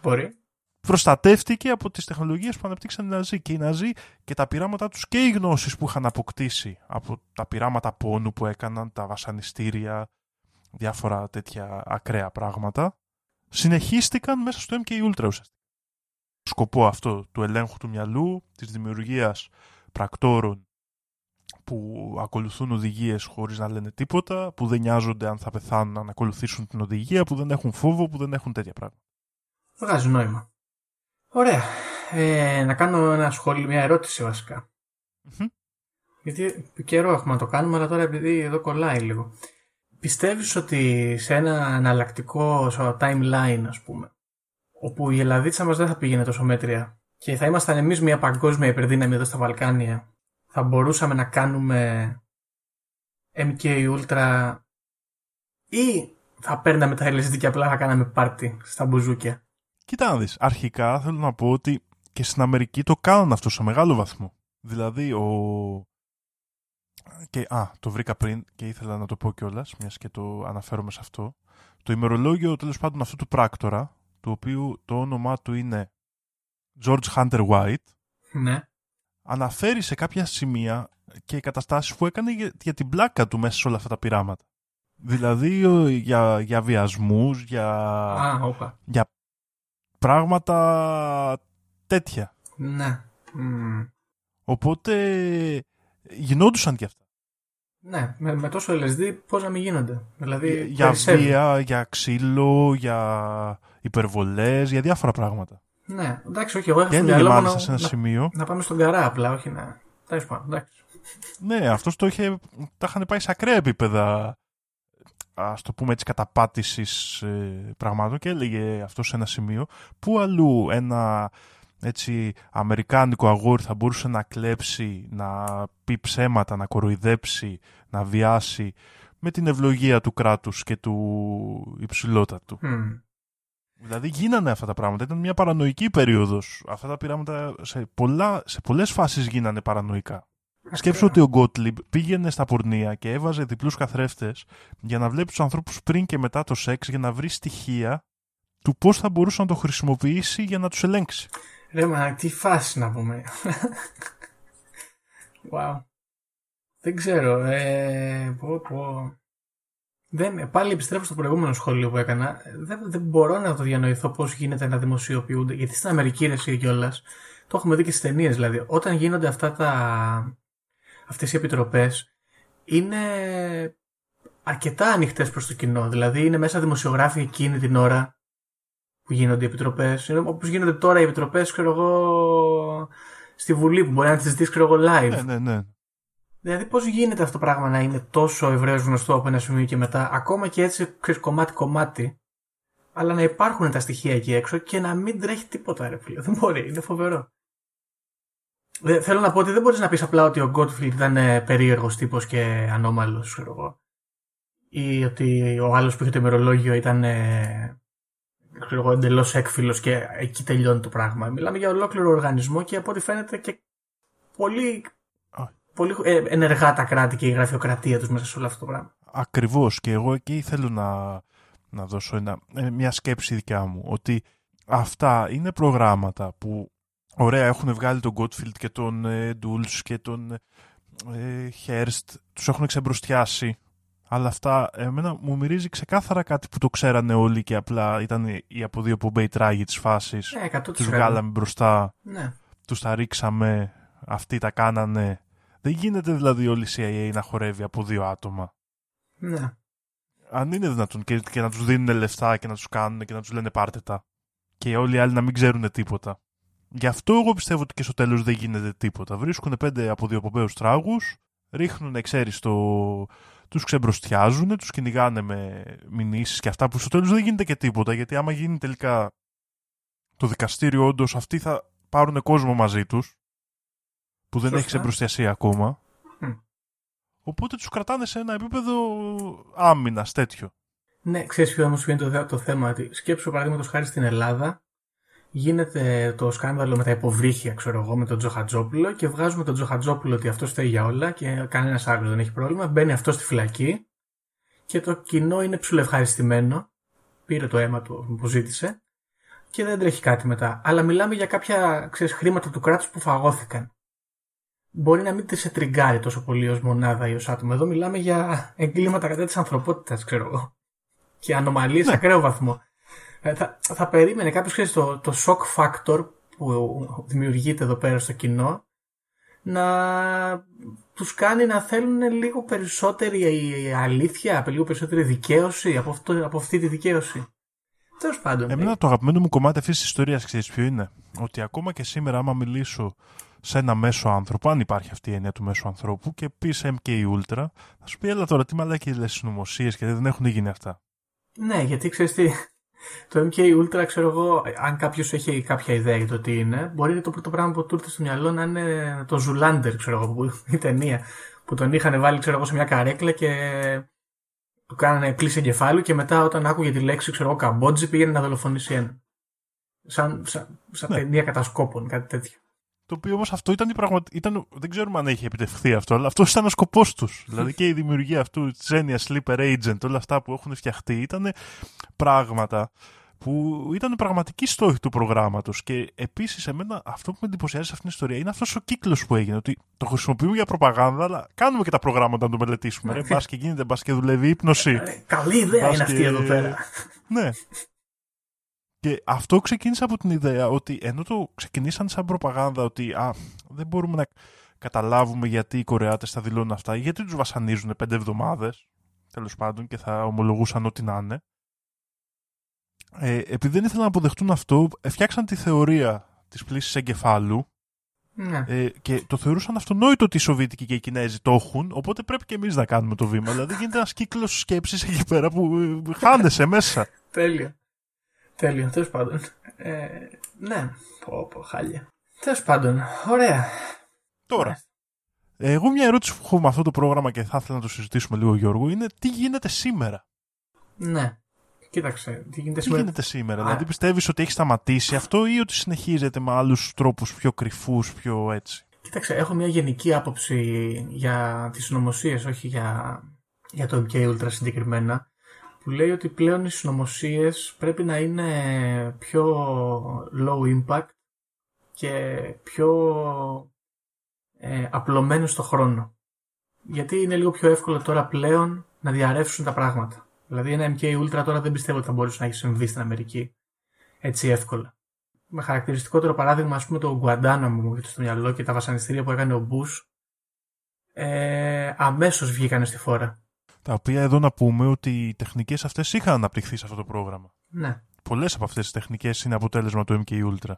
προστατεύτηκε από τις τεχνολογίες που αναπτύξαν οι Ναζί. Και οι Ναζί και τα πειράματα τους και οι γνώσεις που είχαν αποκτήσει από τα πειράματα πόνου που έκαναν, τα βασανιστήρια, διάφορα τέτοια ακραία πράγματα, συνεχίστηκαν μέσα στο εμ κέι Ultra ουσιαστικά. Σκοπό αυτό του ελέγχου του μυαλού, της δημιουργίας πρακτόρων που ακολουθούν οδηγίες χωρίς να λένε τίποτα, που δεν νοιάζονται αν θα πεθάνουν αν ακολουθήσουν την οδηγία, που δεν έχουν φόβο, που δεν έχουν τέτοια πράγματα. Βγάζουν νόημα. Ωραία. Ε, να κάνω ένα σχόλιο, μια ερώτηση βασικά. Mm-hmm. Γιατί καιρό έχουμε να το κάνουμε, αλλά τώρα επειδή εδώ κολλάει λίγο. Πιστεύεις ότι σε ένα αναλλακτικό timeline, ας πούμε, όπου η Ελλαδίτσα μας δεν θα πήγαινε τόσο μέτρια και θα ήμασταν εμείς μια παγκόσμια υπερδύναμη εδώ στα Βαλκάνια, θα μπορούσαμε να κάνουμε εμ κέι Ultra ή θα παίρναμε τα ελ ες ντι και απλά θα κάναμε πάρτι στα μπουζούκια? Κοίτα να δεις, αρχικά θέλω να πω ότι και στην Αμερική το κάνουν αυτό σε μεγάλο βαθμό. Δηλαδή ο... Και, α, το βρήκα πριν και ήθελα να το πω κιόλας, μιας και το αναφέρομαι σε αυτό. Το ημερολόγιο τέλος πάντων αυτού του πράκτορα, του οποίου το όνομά του είναι George Hunter White, ναι, αναφέρει σε κάποια σημεία και καταστάσεις που έκανε για, για την πλάκα του μέσα σε όλα αυτά τα πειράματα. Δηλαδή για, για βιασμούς, για, α, για πράγματα τέτοια. Ναι. Mm. Οπότε γινόντουσαν και αυτά. Ναι, με, με τόσο ελ ες ντι πώς να μην γίνονται. Δηλαδή, για βία, για ξύλο, για υπερβολές, για διάφορα πράγματα. Ναι, εντάξει, όχι, εγώ έχω στο μυαλό μου σε ένα να, σημείο. Να πάμε στον καρά απλά, όχι να... Τέλος πάντων, εντάξει. Ναι, αυτός το είχε, τα είχαν πάει σε ακραία επίπεδα, ας το πούμε έτσι, καταπάτησης ε, πραγμάτων, και έλεγε αυτό σε ένα σημείο, που αλλού ένα... έτσι, αμερικάνικο αγόρι θα μπορούσε να κλέψει, να πει ψέματα, να κοροϊδέψει, να βιάσει με την ευλογία του κράτους και του υψηλότατου. Mm. Δηλαδή γίνανε αυτά τα πράγματα. Ήταν μια παρανοϊκή περίοδος. Αυτά τα πειράματα σε, πολλά, σε πολλές φάσεις γίνανε παρανοϊκά. Okay. Σκέψου ότι ο Gottlieb πήγαινε στα πορνεία και έβαζε διπλούς καθρέφτες για να βλέπει τους ανθρώπους πριν και μετά το σεξ, για να βρει στοιχεία του πώς θα μπορούσε να το χρησιμοποιήσει για να τους ελέγξει. Ρε μα, τι φάση να πούμε. Wow. Δεν ξέρω. Ε, πω, πω. Δεν, πάλι επιστρέφω στο προηγούμενο σχόλιο που έκανα. Δεν, δεν μπορώ να το διανοηθώ πώς γίνεται να δημοσιοποιούνται. Γιατί στην Αμερική, ρε εσύ κιόλας, το έχουμε δει και στις ταινίες. Δηλαδή, όταν γίνονται αυτά τα, αυτές οι επιτροπές, είναι αρκετά ανοιχτές προς το κοινό. Δηλαδή, είναι μέσα δημοσιογράφοι εκείνη την ώρα που γίνονται οι επιτροπές, όπως γίνονται τώρα οι επιτροπές, ξέρω εγώ, στη Βουλή, που μπορεί να τις δεις, ξέρω εγώ, live. Ναι, ναι, ναι. Δηλαδή, πώς γίνεται αυτό το πράγμα να είναι τόσο ευρέως γνωστό από ένα σημείο και μετά, ακόμα και έτσι, ξέρεις, κομμάτι-κομμάτι, αλλά να υπάρχουν τα στοιχεία εκεί έξω και να μην τρέχει τίποτα, ρε φίλε. Δεν μπορεί, είναι φοβερό. Δε, θέλω να πω ότι δεν μπορείς να πεις απλά ότι ο Γκότφιλντ ήταν περίεργος τύπος και ανώμαλος, ξέρω εγώ, ή ότι ο άλλος που είχε το ημερολόγιο ήταν εντελώς έκφυλος και εκεί τελειώνει το πράγμα. Μιλάμε για ολόκληρο οργανισμό και από ό,τι φαίνεται και πολύ, oh. πολύ ενεργά τα κράτη και η γραφειοκρατία τους μέσα σε όλο αυτό το πράγμα. Ακριβώς, και εγώ εκεί θέλω να, να δώσω ένα, μια σκέψη δικιά μου, ότι αυτά είναι προγράμματα που ωραία έχουν βγάλει τον Gottfield και τον Dulles και τον ε, Hearst, τους έχουν ξεμπροστιάσει. Αλλά αυτά, εμένα μου μυρίζει ξεκάθαρα κάτι που το ξέρανε όλοι και απλά ήταν οι από δύο πομπέι τράγοι της φάσης. Ναι, τους βγάλαμε μπροστά, ναι, τους τα ρίξαμε, αυτοί τα κάνανε. Δεν γίνεται δηλαδή όλη η σι άι έι να χορεύει από δύο άτομα. Ναι. Αν είναι δυνατόν και, και να τους δίνουν λεφτά και να τους κάνουν και να τους λένε πάρτε τα. Και όλοι οι άλλοι να μην ξέρουν τίποτα. Γι' αυτό εγώ πιστεύω ότι και στο τέλος δεν γίνεται τίποτα. Βρίσκουν πέντε από δύο πομπέους τράγους, ρίχνουν, ξέρεις, το... τους ξεμπροστιάζουν, τους κυνηγάνε με μηνύσεις και αυτά, που στο τέλος δεν γίνεται και τίποτα, γιατί άμα γίνει τελικά το δικαστήριο, όντως αυτοί θα πάρουν κόσμο μαζί τους που δεν Σωστά. έχει ξεμπροστιαστεί ακόμα. Mm. Οπότε τους κρατάνε σε ένα επίπεδο άμυνας τέτοιο. Ναι, ξέρεις ποιο όμως είναι το, το θέμα, ότι σκέψου παραδείγματος χάρη στην Ελλάδα γίνεται το σκάνδαλο με τα υποβρύχια, ξέρω εγώ, με τον Τζοχατζόπουλο, και βγάζουμε τον Τζοχατζόπουλο ότι αυτός φταίει για όλα και κανένας άλλος δεν έχει πρόβλημα. Μπαίνει αυτός στη φυλακή και το κοινό είναι ψιλοευχαριστημένο. πήρε το αίμα του που ζήτησε και δεν τρέχει κάτι μετά. Αλλά μιλάμε για κάποια, ξέρεις, χρήματα του κράτους που φαγώθηκαν. Μπορεί να μην τη σε τριγκάρει τόσο πολύ ως μονάδα ή ως άτομο. Εδώ μιλάμε για εγκλήματα κατά της ανθρωπότητας, ξέρω εγώ. Και ανομαλίες σε ακραίο βαθμό. Ε, θα, θα περίμενε κάποιος, ξέρεις, το, το shock factor που δημιουργείται εδώ πέρα στο κοινό να τους κάνει να θέλουν λίγο περισσότερη αλήθεια, λίγο περισσότερη δικαίωση από, αυτό, από αυτή τη δικαίωση. Τέλος πάντων. Εμένα το αγαπημένο μου κομμάτι αυτής της ιστορίας, ξέρεις ποιο είναι? Ότι ακόμα και σήμερα, άμα μιλήσω σε ένα μέσο άνθρωπο, αν υπάρχει αυτή η έννοια του μέσου ανθρώπου, και πεις MKUltra, θα σου πει: έλα τώρα, τι μαλάκι λες συνωμοσίες και δεν έχουν γίνει αυτά. Ναι, γιατί ξέρεις τι. Το MKUltra, ξέρω εγώ, αν κάποιος έχει κάποια ιδέα για το τι είναι, μπορεί να το πρώτο πράγμα που του ήρθε στο μυαλό να είναι το Zoolander, ξέρω εγώ, που, η ταινία που τον είχαν βάλει, ξέρω εγώ, σε μια καρέκλα και του κάνανε κλίση εγκεφάλου και μετά όταν άκουγε τη λέξη, ξέρω εγώ, Καμπότζη, πήγαινε να δολοφονήσει έναν. Σαν, σαν, σαν ναι. Ταινία κατασκόπων, κάτι τέτοιο. Το οποίο όμως αυτό ήταν η πραγματικότητα. Δεν ξέρουμε αν έχει επιτευχθεί αυτό, αλλά αυτό ήταν ο σκοπός τους. Δηλαδή και η δημιουργία αυτού της έννοιας sleeper agent, όλα αυτά που έχουν φτιαχτεί, ήταν πράγματα που ήταν πραγματική στόχη του προγράμματος. Και επίσης, εμένα αυτό που με εντυπωσιάζει σε αυτήν την ιστορία είναι αυτός ο κύκλος που έγινε. Ότι το χρησιμοποιούμε για προπαγάνδα, αλλά κάνουμε και τα προγράμματα να το μελετήσουμε. Ρε, μπας και γίνεται, μπας και δουλεύει η ύπνοση. Καλή ιδέα είναι αυτή εδώ πέρα. Ναι. Και αυτό ξεκίνησε από την ιδέα ότι ενώ το ξεκινήσαν σαν προπαγάνδα ότι α, δεν μπορούμε να καταλάβουμε γιατί οι Κορεάτες θα δηλώνουν αυτά, γιατί τους βασανίζουν πέντε εβδομάδες, τέλος πάντων, και θα ομολογούσαν ό,τι να είναι. Ε, επειδή δεν ήθελαν να αποδεχτούν αυτό, φτιάξαν τη θεωρία της πλύσης εγκεφάλου. Ναι. Ε, και το θεωρούσαν αυτονόητο ότι οι Σοβιετικοί και οι Κινέζοι το έχουν, οπότε πρέπει και εμείς να κάνουμε το βήμα. Δηλαδή γίνεται ένας κύκλος σκέψης εκεί πέρα που χάνεσαι μέσα. Τέλεια. Τέλειο, τέλος πάντων. Ε, ναι, πω πω, χάλια. Τέλος πάντων, ωραία. Τώρα, εγώ μια ερώτηση που έχω με αυτό το πρόγραμμα και θα ήθελα να το συζητήσουμε λίγο, Γιώργο, είναι τι γίνεται σήμερα. Ναι, κοίταξε, τι γίνεται τι σήμερα. Τι γίνεται σήμερα, Α. δηλαδή πιστεύεις ότι έχει σταματήσει αυτό ή ότι συνεχίζεται με άλλους τρόπους πιο κρυφούς, πιο έτσι? Κοίταξε, έχω μια γενική άποψη για τις συνωμοσίες, όχι για, για το MKUltra συγκεκριμένα. Που λέει ότι πλέον οι συνωμοσίες πρέπει να είναι πιο low impact και πιο ε, απλωμένο στο χρόνο. Γιατί είναι λίγο πιο εύκολο τώρα πλέον να διαρρεύσουν τα πράγματα. Δηλαδή ένα MKUltra τώρα δεν πιστεύω ότι θα μπορούσε να έχει συμβεί στην Αμερική έτσι εύκολα. Με χαρακτηριστικότερο παράδειγμα, ας πούμε, το Γκουαντάναμο μου έρχεται στο μυαλό και τα βασανιστήρια που έκανε ο Μπούς, ε, αμέσως βγήκανε στη φόρα. Τα οποία εδώ να πούμε ότι οι τεχνικές αυτές είχαν αναπτυχθεί σε αυτό το πρόγραμμα. Ναι. Πολλές από αυτές τις τεχνικές είναι αποτέλεσμα του MKUltra.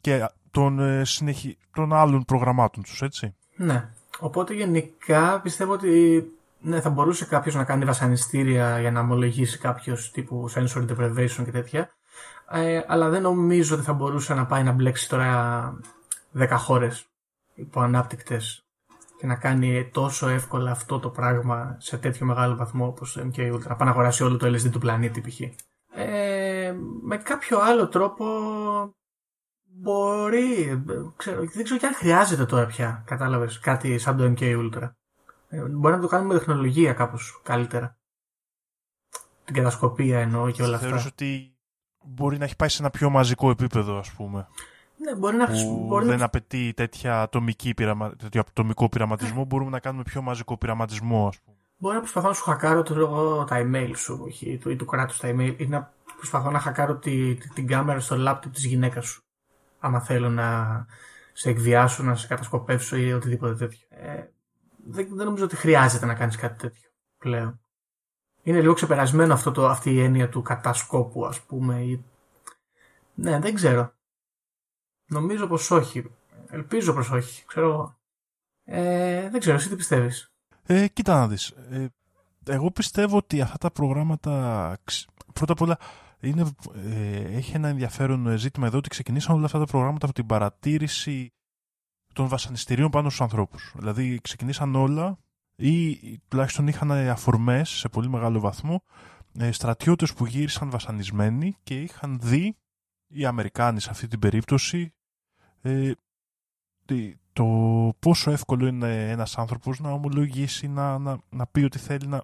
Και των, ε, συνεχι... των άλλων προγραμμάτων τους, έτσι. Ναι. Οπότε γενικά πιστεύω ότι ναι, θα μπορούσε κάποιος να κάνει βασανιστήρια για να ομολογήσει κάποιος τύπου sensory deprivation και τέτοια. Ε, αλλά δεν νομίζω ότι θα μπορούσε να πάει να μπλέξει τώρα δέκα χώρες υποανάπτυκτες και να κάνει τόσο εύκολα αυτό το πράγμα σε τέτοιο μεγάλο βαθμό όπως το MKUltra. Να πάει να αγοράσει όλο το ελ ες ντι του πλανήτη, π.χ. Ε, με κάποιο άλλο τρόπο μπορεί. Ξέρω, δεν ξέρω και αν χρειάζεται τώρα πια, κατάλαβες, κάτι σαν το MKUltra. Ε, μπορεί να το κάνουμε με τεχνολογία κάπως καλύτερα. Την κατασκοπία εννοώ και όλα αυτά. Θεωρείς ότι μπορεί να έχει πάει σε ένα πιο μαζικό επίπεδο, ας πούμε. Ναι, μπορεί να που μπορεί δεν να... απαιτεί τέτοια ατομική πειραμα... τέτοιο ατομικό πειραματισμό, μπορούμε να κάνουμε πιο μαζικό πειραματισμό, ας πούμε. Μπορεί να προσπαθώ να σου χακάρω το, εγώ, τα email σου ή του, του κράτους τα email, ή να προσπαθώ να χακάρω τη, τη, την κάμερα στο λάπτοπ της γυναίκας σου. Άμα θέλω να σε εκβιάσω, να σε κατασκοπεύσω ή οτιδήποτε τέτοιο. Ε, δεν, δεν νομίζω ότι χρειάζεται να κάνεις κάτι τέτοιο πλέον. Είναι λίγο ξεπερασμένο αυτό το, αυτή η έννοια του κατασκόπου, ας πούμε. Ή... Ναι, δεν ξέρω. Νομίζω πως όχι. Ελπίζω πως όχι. Ξέρω. Ε, δεν ξέρω, εσύ τι πιστεύεις? Ε, κοίτα να δεις. Ε, εγώ πιστεύω ότι αυτά τα προγράμματα, πρώτα απ' όλα, είναι, ε, έχει ένα ενδιαφέρον ζήτημα εδώ ότι ξεκινήσαν όλα αυτά τα προγράμματα από την παρατήρηση των βασανιστήριων πάνω στους ανθρώπους. Δηλαδή ξεκινήσαν όλα ή τουλάχιστον είχαν αφορμές σε πολύ μεγάλο βαθμό ε, στρατιώτες που γύρισαν βασανισμένοι και είχαν δει οι Αμερικάνοι σε αυτή την περίπτωση ε, το πόσο εύκολο είναι ένας άνθρωπος να ομολογήσει, να, να, να πει ότι θέλει να,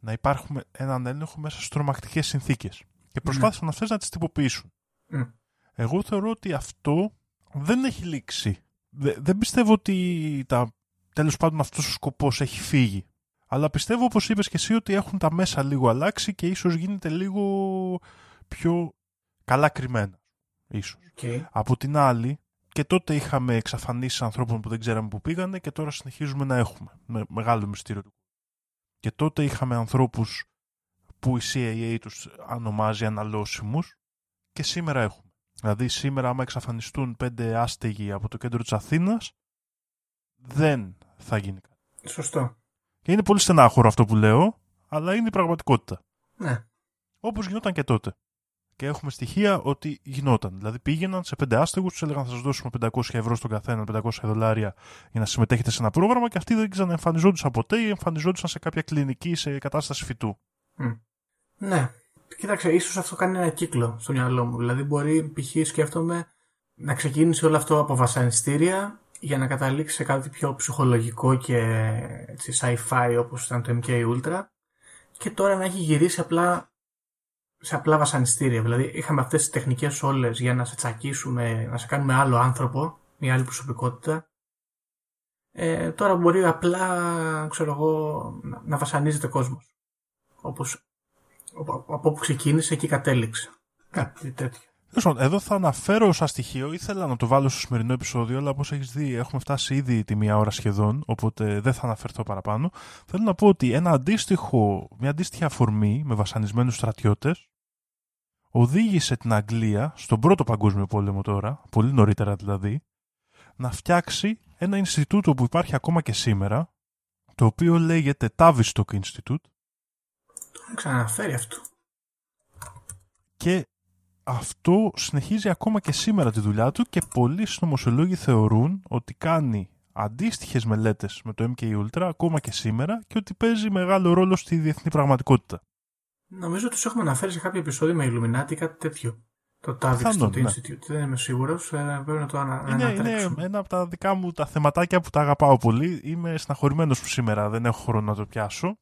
να υπάρχουν έναν έλεγχο μέσα σε τρομακτικές συνθήκες. Και προσπάθησαν mm. αυτές να τις τυποποιήσουν. Mm. Εγώ θεωρώ ότι αυτό δεν έχει λήξει. Δε, δεν πιστεύω ότι τα, τέλος πάντων αυτός ο σκοπός έχει φύγει. Αλλά πιστεύω, όπως είπες και εσύ, ότι έχουν τα μέσα λίγο αλλάξει και ίσως γίνεται λίγο πιο καλά κρυμμένα. Ίσως. Okay. Από την άλλη, και τότε είχαμε εξαφανίσεις ανθρώπων που δεν ξέραμε που πήγανε και τώρα συνεχίζουμε να έχουμε. Με μεγάλο μυστήριο. Και τότε είχαμε ανθρώπους που η σι άι έι τους ονομάζει αναλώσιμους και σήμερα έχουμε. Δηλαδή σήμερα άμα εξαφανιστούν πέντε άστεγοι από το κέντρο της Αθήνας δεν θα γίνει κάτι. Σωστό. Και είναι πολύ στενάχωρο αυτό που λέω, αλλά είναι η πραγματικότητα. Ναι. Όπως γινόταν και τότε. Και έχουμε στοιχεία ότι γινόταν. Δηλαδή πήγαιναν σε πέντε άστεγους, τους έλεγαν θα σας δώσουμε πεντακόσια ευρώ στον καθένα, πεντακόσια δολάρια για να συμμετέχετε σε ένα πρόγραμμα και αυτοί δεν ξαναεμφανιζόντουσαν ποτέ ή εμφανιζόντουσαν σε κάποια κλινική, σε κατάσταση φυτού. Mm. Ναι. Κοίταξε, ίσως αυτό κάνει ένα κύκλο στο μυαλό μου. Δηλαδή μπορεί, π.χ. σκέφτομαι να ξεκίνησε όλο αυτό από βασανιστήρια για να καταλήξει σε κάτι πιο ψυχολογικό και έτσι, sci-fi όπως ήταν το MKUltra και τώρα να έχει γυρίσει απλά σε απλά βασανιστήρια. Δηλαδή είχαμε αυτές τις τεχνικές όλες για να σε τσακίσουμε, να σε κάνουμε άλλο άνθρωπο, μια άλλη προσωπικότητα. Ε, τώρα μπορεί απλά, ξέρω εγώ, να βασανίζεται κόσμος. Όπως από όπου ξεκίνησε και κατέληξε. Κάτι τέτοιο. Εδώ θα αναφέρω σαν στοιχείο, ήθελα να το βάλω στο σημερινό επεισόδιο, αλλά όπως έχεις δει έχουμε φτάσει ήδη τη μία ώρα σχεδόν, οπότε δεν θα αναφερθώ παραπάνω. Θέλω να πω ότι ένα αντίστοιχο, μια αντίστοιχη αφορμή με βασανισμένους στρατιώτες οδήγησε την Αγγλία, στον Πρώτο Παγκόσμιο Πόλεμο τώρα, πολύ νωρίτερα δηλαδή, να φτιάξει ένα Ινστιτούτο που υπάρχει ακόμα και σήμερα, το οποίο λέγεται Tavistock Institute. Δεν ξαναφέρει αυτό. Και αυτό συνεχίζει ακόμα και σήμερα τη δουλειά του και πολλοί συνωμοσιολόγοι θεωρούν ότι κάνει αντίστοιχες μελέτες με το MKUltra ακόμα και σήμερα και ότι παίζει μεγάλο ρόλο στη διεθνή πραγματικότητα. Νομίζω ότι τους έχουμε αναφέρει σε κάποιο επεισόδιο με Illuminati ή κάτι τέτοιο. Το Tavistock Institute. Δεν είμαι σίγουρος. Πρέπει να το ανατρέξουμε. Είναι ένα από τα δικά μου τα θεματάκια που τα αγαπάω πολύ. Είμαι στεναχωρημένος που σήμερα δεν έχω χρόνο να το πιάσω.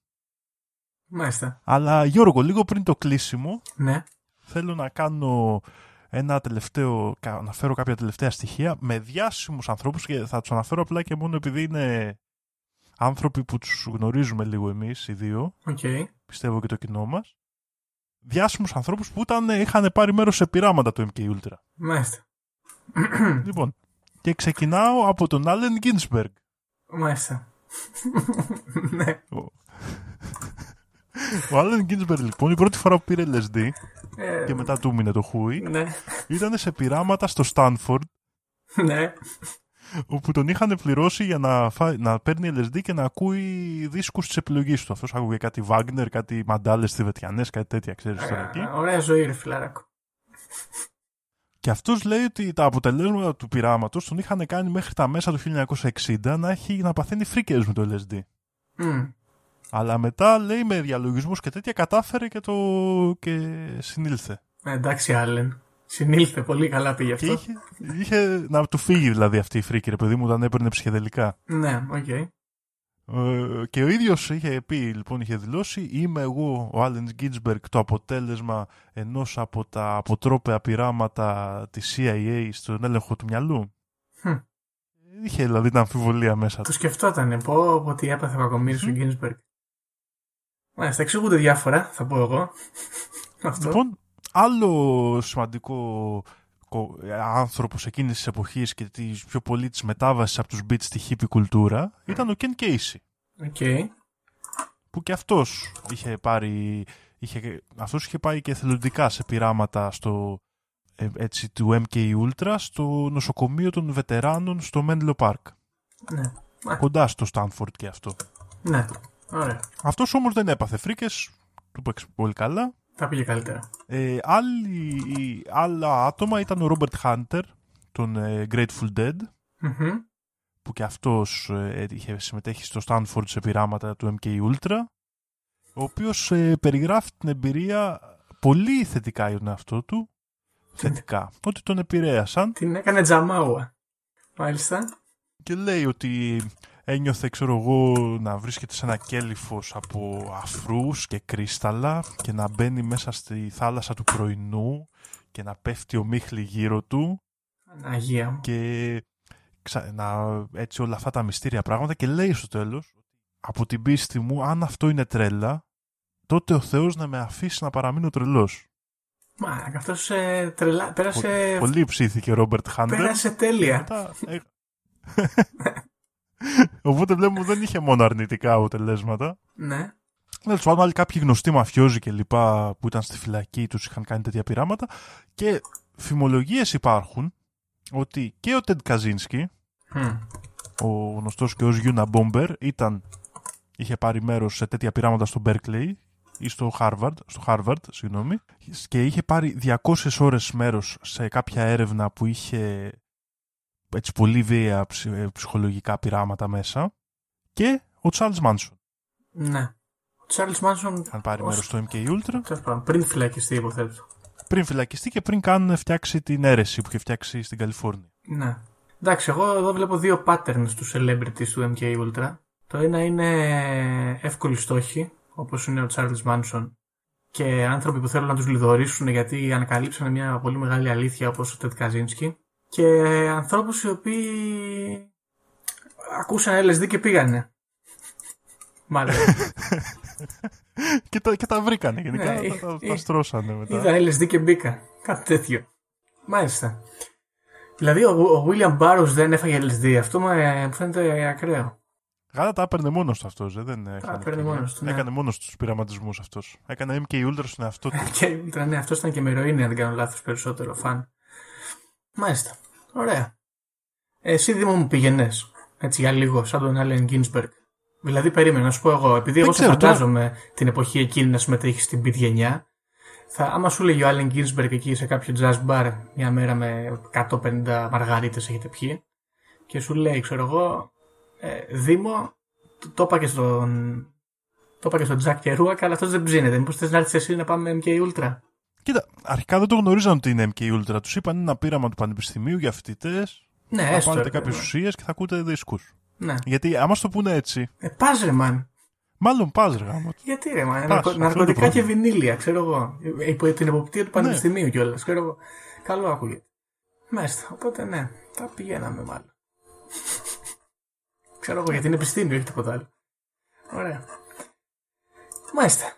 Μάλιστα. Αλλά Γιώργο, λίγο πριν το κλείσιμο, ναι. Θέλω να κάνω ένα τελευταίο, να φέρω κάποια τελευταία στοιχεία με διάσημους ανθρώπους και θα τους αναφέρω απλά και μόνο επειδή είναι άνθρωποι που τους γνωρίζουμε λίγο εμείς οι δύο, okay. Πιστεύω και το κοινό μας. Διάσημους ανθρώπους που ήταν, είχαν πάρει μέρος σε πειράματα του MKUltra. Μάλιστα. Λοιπόν, και ξεκινάω από τον Allen Ginsberg. Μάλιστα. Ναι. Ο Άλεν Γκίνσμπεργκ, λοιπόν, η πρώτη φορά που πήρε ελ ες ντι ε, και μετά του μείνε το χούι, ναι. Ήταν σε πειράματα στο Στάνφορντ, ναι. Όπου τον είχαν πληρώσει για να, φάει, να παίρνει ελ ες ντι και να ακούει δίσκους της επιλογής του. Αυτός άκουγε κάτι Βάγκνερ, κάτι Μαντάλες Θιβετιανές, κάτι τέτοια, ξέρεις ε, τώρα εκεί. Ωραία ζωή, ρε φιλαράκο. Και αυτός λέει ότι τα αποτελέσματα του πειράματος τον είχαν κάνει μέχρι τα μέσα του χίλια εννιακόσια εξήντα να, έχει, να παθαίνει φρίκες με το ελ ες ντι. Mm. Αλλά μετά, λέει, με διαλογισμούς και τέτοια κατάφερε και, το... και συνήλθε. Εντάξει, Άλεν. Συνήλθε, πολύ καλά πήγε αυτό. Και είχε, είχε να του φύγει δηλαδή αυτή η φρίκη, ρε παιδί μου, όταν έπαιρνε ψυχεδελικά. Ναι, οκ. Okay. Ε, και ο ίδιος είχε πει, λοιπόν, είχε δηλώσει, είμαι εγώ, ο Άλεν Ginsberg, το αποτέλεσμα ενός από τα αποτρόπαια πειράματα της σι άι έι στον έλεγχο του μυαλού. Hm. Είχε δηλαδή την αμφιβολία μέσα του. Το σκεφτόταν, πω, ότι έπαθε κακομοίρης ο Ginsberg. Μάλιστα, εξηγούνται διάφορα, θα πω εγώ. Λοιπόν, άλλο σημαντικό άνθρωπος εκείνης της εποχής και της πιο πολύ της μετάβασης από τους beats στη hippie κουλτούρα ήταν ο Ken Kesey. Okay. Που και αυτός είχε πάρει, είχε, αυτός είχε πάει και εθελοντικά σε πειράματα στο, έτσι, του MKUltra στο νοσοκομείο των βετεράνων στο Menlo Park. Ναι. Κοντά στο Στάνφορντ και αυτό. Ναι. Ωραία. Αυτός όμως δεν έπαθε φρίκες, του παίξε πολύ καλά. Τα πήγε καλύτερα. Ε, άλλοι, άλλα άτομα ήταν ο Robert Hunter, τον ε, Grateful Dead, mm-hmm. που και αυτός ε, είχε συμμετέχει στο Stanford σε πειράματα του MKUltra, ο οποίος ε, περιγράφει την εμπειρία πολύ θετικά για τον εαυτό του, θετικά, ότι τον επηρέασαν. Την έκανε τζαμάουα, μάλιστα. Και λέει ότι... ένιωθε, ξέρω εγώ, να βρίσκεται σε ένα κέλυφος από αφρούς και κρίσταλα και να μπαίνει μέσα στη θάλασσα του πρωινού και να πέφτει ομίχλη γύρω του. Αγία. Και ξα... να... έτσι όλα αυτά τα μυστήρια πράγματα, και λέει στο τέλος, από την πίστη μου, αν αυτό είναι τρέλα, τότε ο Θεός να με αφήσει να παραμείνω τρελός. Μα, αυτός ε, τρελά... πέρασε... Πολύ, πολύ ψήθηκε ο Ρόμπερτ Χάντερ. Πέρασε τέλεια. Μετά... Οπότε βλέπουμε δεν είχε μόνο αρνητικά αποτελέσματα. Ναι. Τέλος πάντων, άλλοι κάποιοι γνωστοί μαφιόζοι και λοιπά που ήταν στη φυλακή τους είχαν κάνει τέτοια πειράματα. Και φημολογίες υπάρχουν ότι και ο Τεντ Καζίνσκι, mm. ο γνωστός και ως Γιούνα Μπόμπερ, ήταν, είχε πάρει μέρος σε τέτοια πειράματα στο Μπέρκλεϊ ή στο Χάρβαρντ, στο Χάρβαρντ, συγγνώμη, και είχε πάρει διακόσιες ώρες μέρος σε κάποια έρευνα που είχε έτσι πολύ βία ψυχολογικά πειράματα μέσα. Και ο Charles Manson. Ναι. Ο Charles Manson. Αν πάρει ως... μέρος στο MKUltra. Πριν φυλακιστεί, υποθέτω. Πριν φυλακιστεί και πριν καν φτιάξει την αίρεση που είχε φτιάξει στην Καλιφόρνια. Ναι. Εντάξει, εγώ εδώ βλέπω δύο patterns του celebrities του MKUltra. Το ένα είναι εύκολοι στόχοι, όπως είναι ο Charles Manson, και άνθρωποι που θέλουν να τους λιδωρήσουν γιατί ανακαλύψανε μια πολύ μεγάλη αλήθεια, όπως ο Ted Kaczynski. Και ανθρώπους οι οποίοι ακούσαν ελ ες ντι και πήγανε. Μάλλον. και, τα, και τα βρήκανε γενικά, ναι, τα, τα, τα στρώσανε μετά. Είδα ελ ες ντι και μπήκα, κάτι τέτοιο. Μάλιστα. Δηλαδή ο, ο William Burroughs δεν έφαγε ελ ες ντι, αυτό μου φαίνεται ακραίο. Γάτα τα έπαιρνε μόνος του αυτός, δεν έκανε μόνος, ναι. Έκανε μόνος τους πειραματισμούς αυτός. Έκανε εμ κέι Ultra στον εαυτό του. εμ κέι Ultra, ναι, αυτός ήταν και με ηρωίνη, αν δεν κάνω λάθος, περισσότερο φαν. Μάλιστα. Ωραία. Εσύ, Δήμο μου, πηγαίνες. Έτσι για λίγο, σαν τον Άλεν Γκίνσμπεργκ. Δηλαδή, περίμενα να σου πω εγώ, επειδή δεν εγώ ξέρω, σε φαντάζομαι το... την εποχή εκείνη να συμμετέχει στην beat γενιά, θα, άμα σου λέγει ο Άλεν Γκίνσμπεργκ εκεί σε κάποιο jazz bar μια μέρα με εκατόν πενήντα μαργαρίτες έχετε πιει, και σου λέει, ξέρω εγώ, ε, Δήμο, το, το είπα και στον, το είπα και στον Τζακ Κερούακ, αλλά αυτός δεν ψήνεται. Μήπως θες να έρθεις εσύ να πάμε MKUltra? Κοίτα, αρχικά δεν το γνωρίζαν ότι είναι MKUltra. Τους είπαν ένα πείραμα του πανεπιστημίου για φοιτητές. Ναι, θα έστω, πάρετε κάποιες ουσίες και θα ακούτε δίσκους. Ναι. Γιατί άμα στο πούνε έτσι. Ε, πας ρε μαν. Μάλλον πας ρε γάμο. Γιατί ρε μαν. Πας, ναρκωτικά και βινίλια, ξέρω εγώ. Υπό την εποπτεία του πανεπιστημίου, ναι, κιόλας. Ξέρω εγώ. Καλό ακούγεται. Μέστα. Οπότε ναι, τα πηγαίναμε μάλλον. ξέρω εγώ, γιατί είναι επιστήμιο, όχι τίποτα άλλο. Ωραία. Μάλιστα.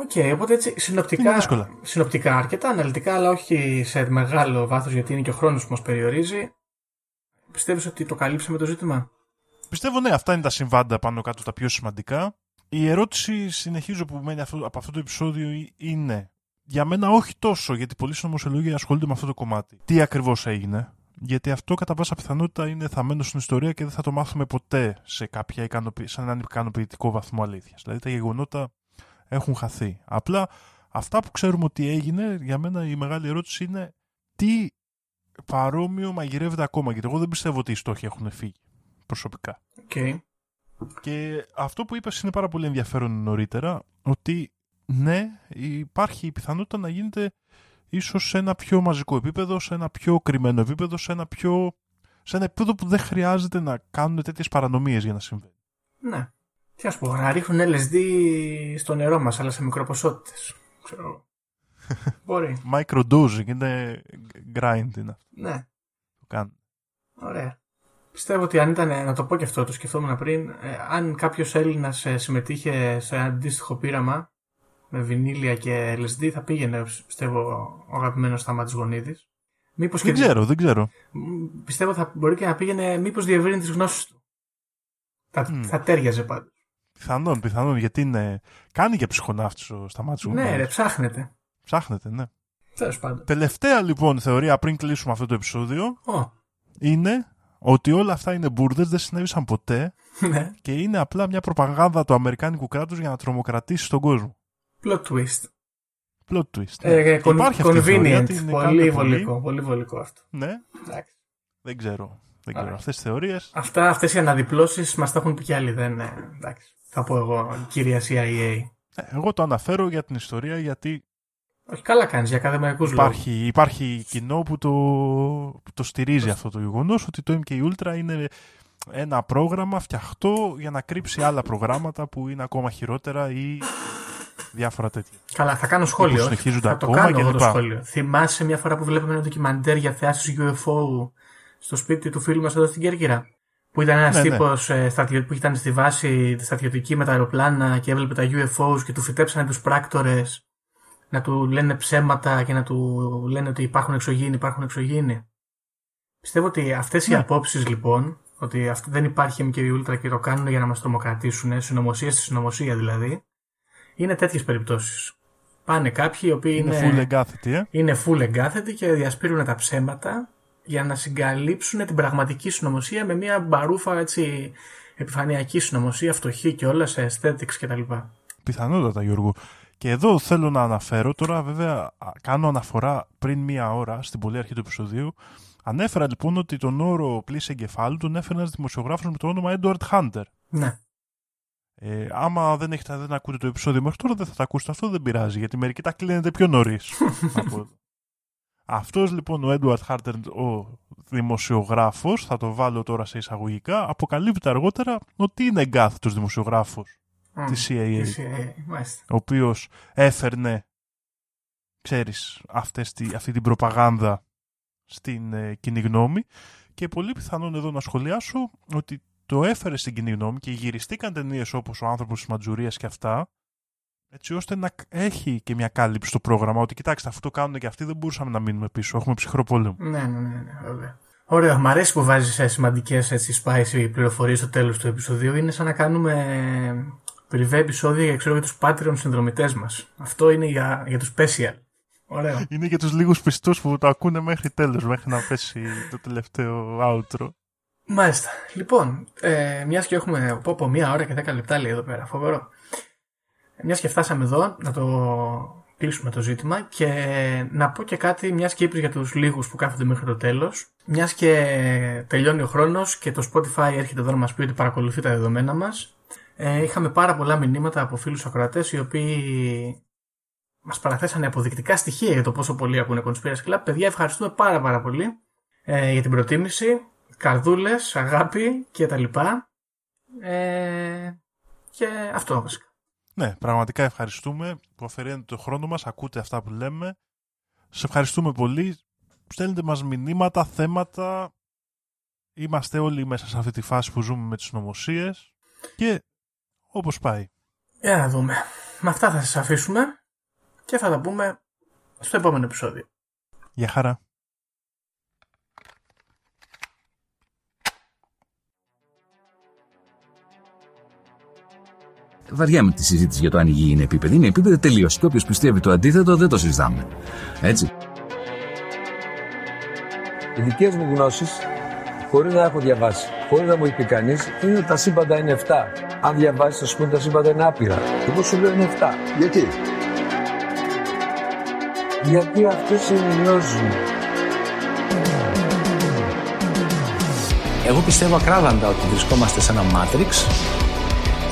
Οκ, okay, οπότε έτσι συνοπτικά, συνοπτικά αρκετά αναλυτικά, αλλά όχι σε μεγάλο βάθος, γιατί είναι και ο χρόνος που μας περιορίζει. Πιστεύεις ότι το καλύψαμε το ζήτημα? Πιστεύω, ναι, αυτά είναι τα συμβάντα πάνω κάτω τα πιο σημαντικά. Η ερώτηση, συνεχίζω, που μένει αυτό, από αυτό το επεισόδιο είναι, για μένα όχι τόσο, γιατί πολλοί συνωμοσιολόγοι ασχολούνται με αυτό το κομμάτι. Τι ακριβώς έγινε, γιατί αυτό κατά πάσα πιθανότητα είναι θαμμένο στην ιστορία και δεν θα το μάθουμε ποτέ σε, κάποια ικανοποιη... σε έναν ικανοποιητικό βαθμό αλήθειας. Δηλαδή τα γεγονότα έχουν χαθεί. Απλά αυτά που ξέρουμε ότι έγινε, για μένα η μεγάλη ερώτηση είναι τι παρόμοιο μαγειρεύεται ακόμα. Γιατί εγώ δεν πιστεύω ότι οι στόχοι έχουν φύγει προσωπικά. Okay. Και αυτό που είπες είναι πάρα πολύ ενδιαφέρον νωρίτερα, ότι ναι, υπάρχει η πιθανότητα να γίνεται ίσως σε ένα πιο μαζικό επίπεδο, σε ένα πιο κρυμμένο επίπεδο, σε ένα, πιο... σε ένα επίπεδο που δεν χρειάζεται να κάνουν τέτοιες παρανομίες για να συμβαίνει. Ναι. Τι ας πω, να ρίχνουν ελ ες ντι στο νερό μας, αλλά σε μικροποσότητες. Ξέρω. Μπορεί. Microdosing, είναι grind, είναι αυτό. Ναι. Το κάνουν. Ωραία. Πιστεύω ότι αν ήταν, να το πω και αυτό, το σκεφτόμουν πριν, ε, αν κάποιος Έλληνας συμμετείχε σε αντίστοιχο πείραμα με βινίλια και ελ ες ντι, θα πήγαινε, πιστεύω, ο αγαπημένος Σταμάτης Γονίδης. Μήπως δεν και... ξέρω, δεν ξέρω. Πιστεύω θα μπορεί και να πήγαινε, μήπως διευρύνει τις γνώσεις του. Θα, mm. θα τέριαζε πάντα. Πιθανόν, πιθανόν, γιατί είναι... κάνει και ψυχοναύτης ο Σταμάτης. Ναι, ρε, ψάχνεται. Ψάχνεται, ναι. Τέλος πάντων. Τελευταία λοιπόν θεωρία πριν κλείσουμε αυτό το επεισόδιο oh. είναι ότι όλα αυτά είναι μπούρδες, δεν συνέβησαν ποτέ και είναι απλά μια προπαγάνδα του αμερικάνικου κράτους για να τρομοκρατήσει τον κόσμο. Plot twist. Plot twist. Ναι. Ε, con- Υπάρχει convenient. Θεωρία, πολύ βολικό, πολύ... πολύ βολικό αυτό. Ναι. Εντάξει. Δεν ξέρω. Δεν ξέρω. Αυτές τις θεωρίες. Αυτά, αυτές οι αναδιπλώσεις μας τα έχουν πει κι άλλοι. Δεν, ναι. Εντάξει. Θα πω εγώ, κυρία σι άι έι. Εγώ το αναφέρω για την ιστορία γιατί. Όχι, καλά κάνεις, για ακαδημαϊκούς λόγους. Υπάρχει, υπάρχει κοινό που το, που το στηρίζει το... αυτό το γεγονός, ότι το MKUltra είναι ένα πρόγραμμα φτιαχτό για να κρύψει άλλα προγράμματα που είναι ακόμα χειρότερα ή διάφορα τέτοια. Καλά, θα κάνω σχόλιο. Συνεχίζονται θα ακόμα και λοιπά. Θυμάσαι μια φορά που βλέπαμε ένα ντοκιμαντέρ για θεάσεις γιου εφ ο στο σπίτι του φίλου μας εδώ στην Κέρκυρα? Που ήταν ένας ναι, τύπος ναι. Στρατιω... που ήταν στη βάση τη στρατιωτική με τα αεροπλάνα και έβλεπε τα γιου εφ ο και του φυτέψανε τους πράκτορες να του λένε ψέματα και να του λένε ότι υπάρχουν εξωγήινοι, υπάρχουν εξωγήινοι. Πιστεύω ότι αυτές ναι. οι απόψεις λοιπόν, ότι δεν υπάρχει εμ κέι γιου Ultra και το κάνουν για να μας τρομοκρατήσουν, συνωμοσία στη συνωμοσία δηλαδή, είναι τέτοιες περιπτώσεις. Πάνε κάποιοι οι οποίοι είναι, είναι... full εγκάθετοι, ε? είναι full εγκάθετοι και διασπείρουν τα ψέματα για να συγκαλύψουν την πραγματική συνωμοσία με μια μπαρούφα έτσι, επιφανειακή συνωμοσία, φτωχή και όλα σε aesthetics κτλ. Πιθανότατα, Γιώργο. Και εδώ θέλω να αναφέρω τώρα, βέβαια, κάνω αναφορά πριν μία ώρα στην πολύ αρχή του επεισοδίου. Ανέφερα λοιπόν ότι τον όρο πλύση εγκεφάλου τον έφερε ένας δημοσιογράφος με το όνομα Edward Hunter. Ναι. Ε, άμα δεν, έχετε, δεν ακούτε το επεισόδιο μέχρι τώρα, δεν θα τα ακούσετε αυτό, δεν πειράζει, γιατί μερικοί τα κλείνετε πιο νωρίς. από... Αυτός λοιπόν ο Edward Hunter, ο δημοσιογράφος, θα το βάλω τώρα σε εισαγωγικά, αποκαλύπτεται αργότερα ότι είναι εγκάθετος δημοσιογράφος mm, της σι άι έι, σι άι έι, ο οποίος έφερνε, ξέρεις, αυτές, αυτή την προπαγάνδα στην ε, κοινή γνώμη και πολύ πιθανόν εδώ να σχολιάσω ότι το έφερε στην κοινή γνώμη και γυριστήκαν ταινίες όπως ο άνθρωπος της Ματζουρίας και αυτά, έτσι ώστε να έχει και μια κάλυψη στο πρόγραμμα. Ότι κοιτάξτε, αυτό το κάνουν και αυτοί, δεν μπορούσαμε να μείνουμε πίσω. Έχουμε ψυχρό πόλεμο. Ναι, ναι, ναι, ναι, βέβαια. Ωραίο. Μ' αρέσει που βάζεις σημαντικές spicy πληροφορίες στο τέλος του επεισοδίου. Είναι σαν να κάνουμε πριβέ επεισόδια για, ξέρω, για τους Patreon συνδρομητές μας. Αυτό είναι για, για τους special. Ωραίο. Είναι για τους λίγους πιστούς που το ακούνε μέχρι τέλος, μέχρι να πέσει το τελευταίο outro. Μάλιστα. Λοιπόν, ε, μιας και έχουμε πω, πω, μία ώρα και δέκα λεπτά λέει εδώ πέρα. Φοβερό. Μιας και φτάσαμε εδώ, να το κλείσουμε το ζήτημα και να πω και κάτι, μιας και είπες για τους λίγους που κάθονται μέχρι το τέλος. Μιας και τελειώνει ο χρόνος και το Spotify έρχεται εδώ να μας πει ότι παρακολουθεί τα δεδομένα μας. Ε, είχαμε πάρα πολλά μηνύματα από φίλους ακροατές οι οποίοι μας παραθέσανε αποδεικτικά στοιχεία για το πόσο πολλοί ακούνε Conspiracy Club. Παιδιά, ευχαριστούμε πάρα πάρα πολύ ε, για την προτίμηση, καρδούλες, αγάπη κτλ. Ε, και αυτό βασικά. Ναι, πραγματικά ευχαριστούμε που αφαιρέτε το χρόνο μας, ακούτε αυτά που λέμε. Σε ευχαριστούμε πολύ. Στέλνετε μας μηνύματα, θέματα. Είμαστε όλοι μέσα σε αυτή τη φάση που ζούμε με τις νομοσίες. Και όπως πάει. Για να δούμε. Με αυτά θα σας αφήσουμε και θα τα πούμε στο επόμενο επεισόδιο. Γεια χαρά. Βαριάμε τη συζήτηση για το αν η γη είναι επίπεδη. Είναι επίπεδη, τελείωσε. Και όποιος πιστεύει το αντίθετο, δεν το συζητάμε. Έτσι. Οι δικές μου γνώσεις, χωρίς να έχω διαβάσει, χωρίς να μου είπε κανείς, είναι ότι τα σύμπαντα είναι εφτά. Αν διαβάσεις, θα σου πούνε τα σύμπαντα είναι άπειρα. Εγώ σου λέω είναι εφτά. Γιατί? Γιατί αυτοί συνειδητοποιούν. Εγώ πιστεύω ακράδαντα ότι βρισκόμαστε σε ένα μάτριξ.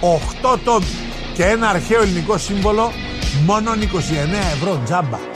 οκτώ τόμοι και ένα αρχαίο ελληνικό σύμβολο, μόνο είκοσι εννέα ευρώ τζάμπα.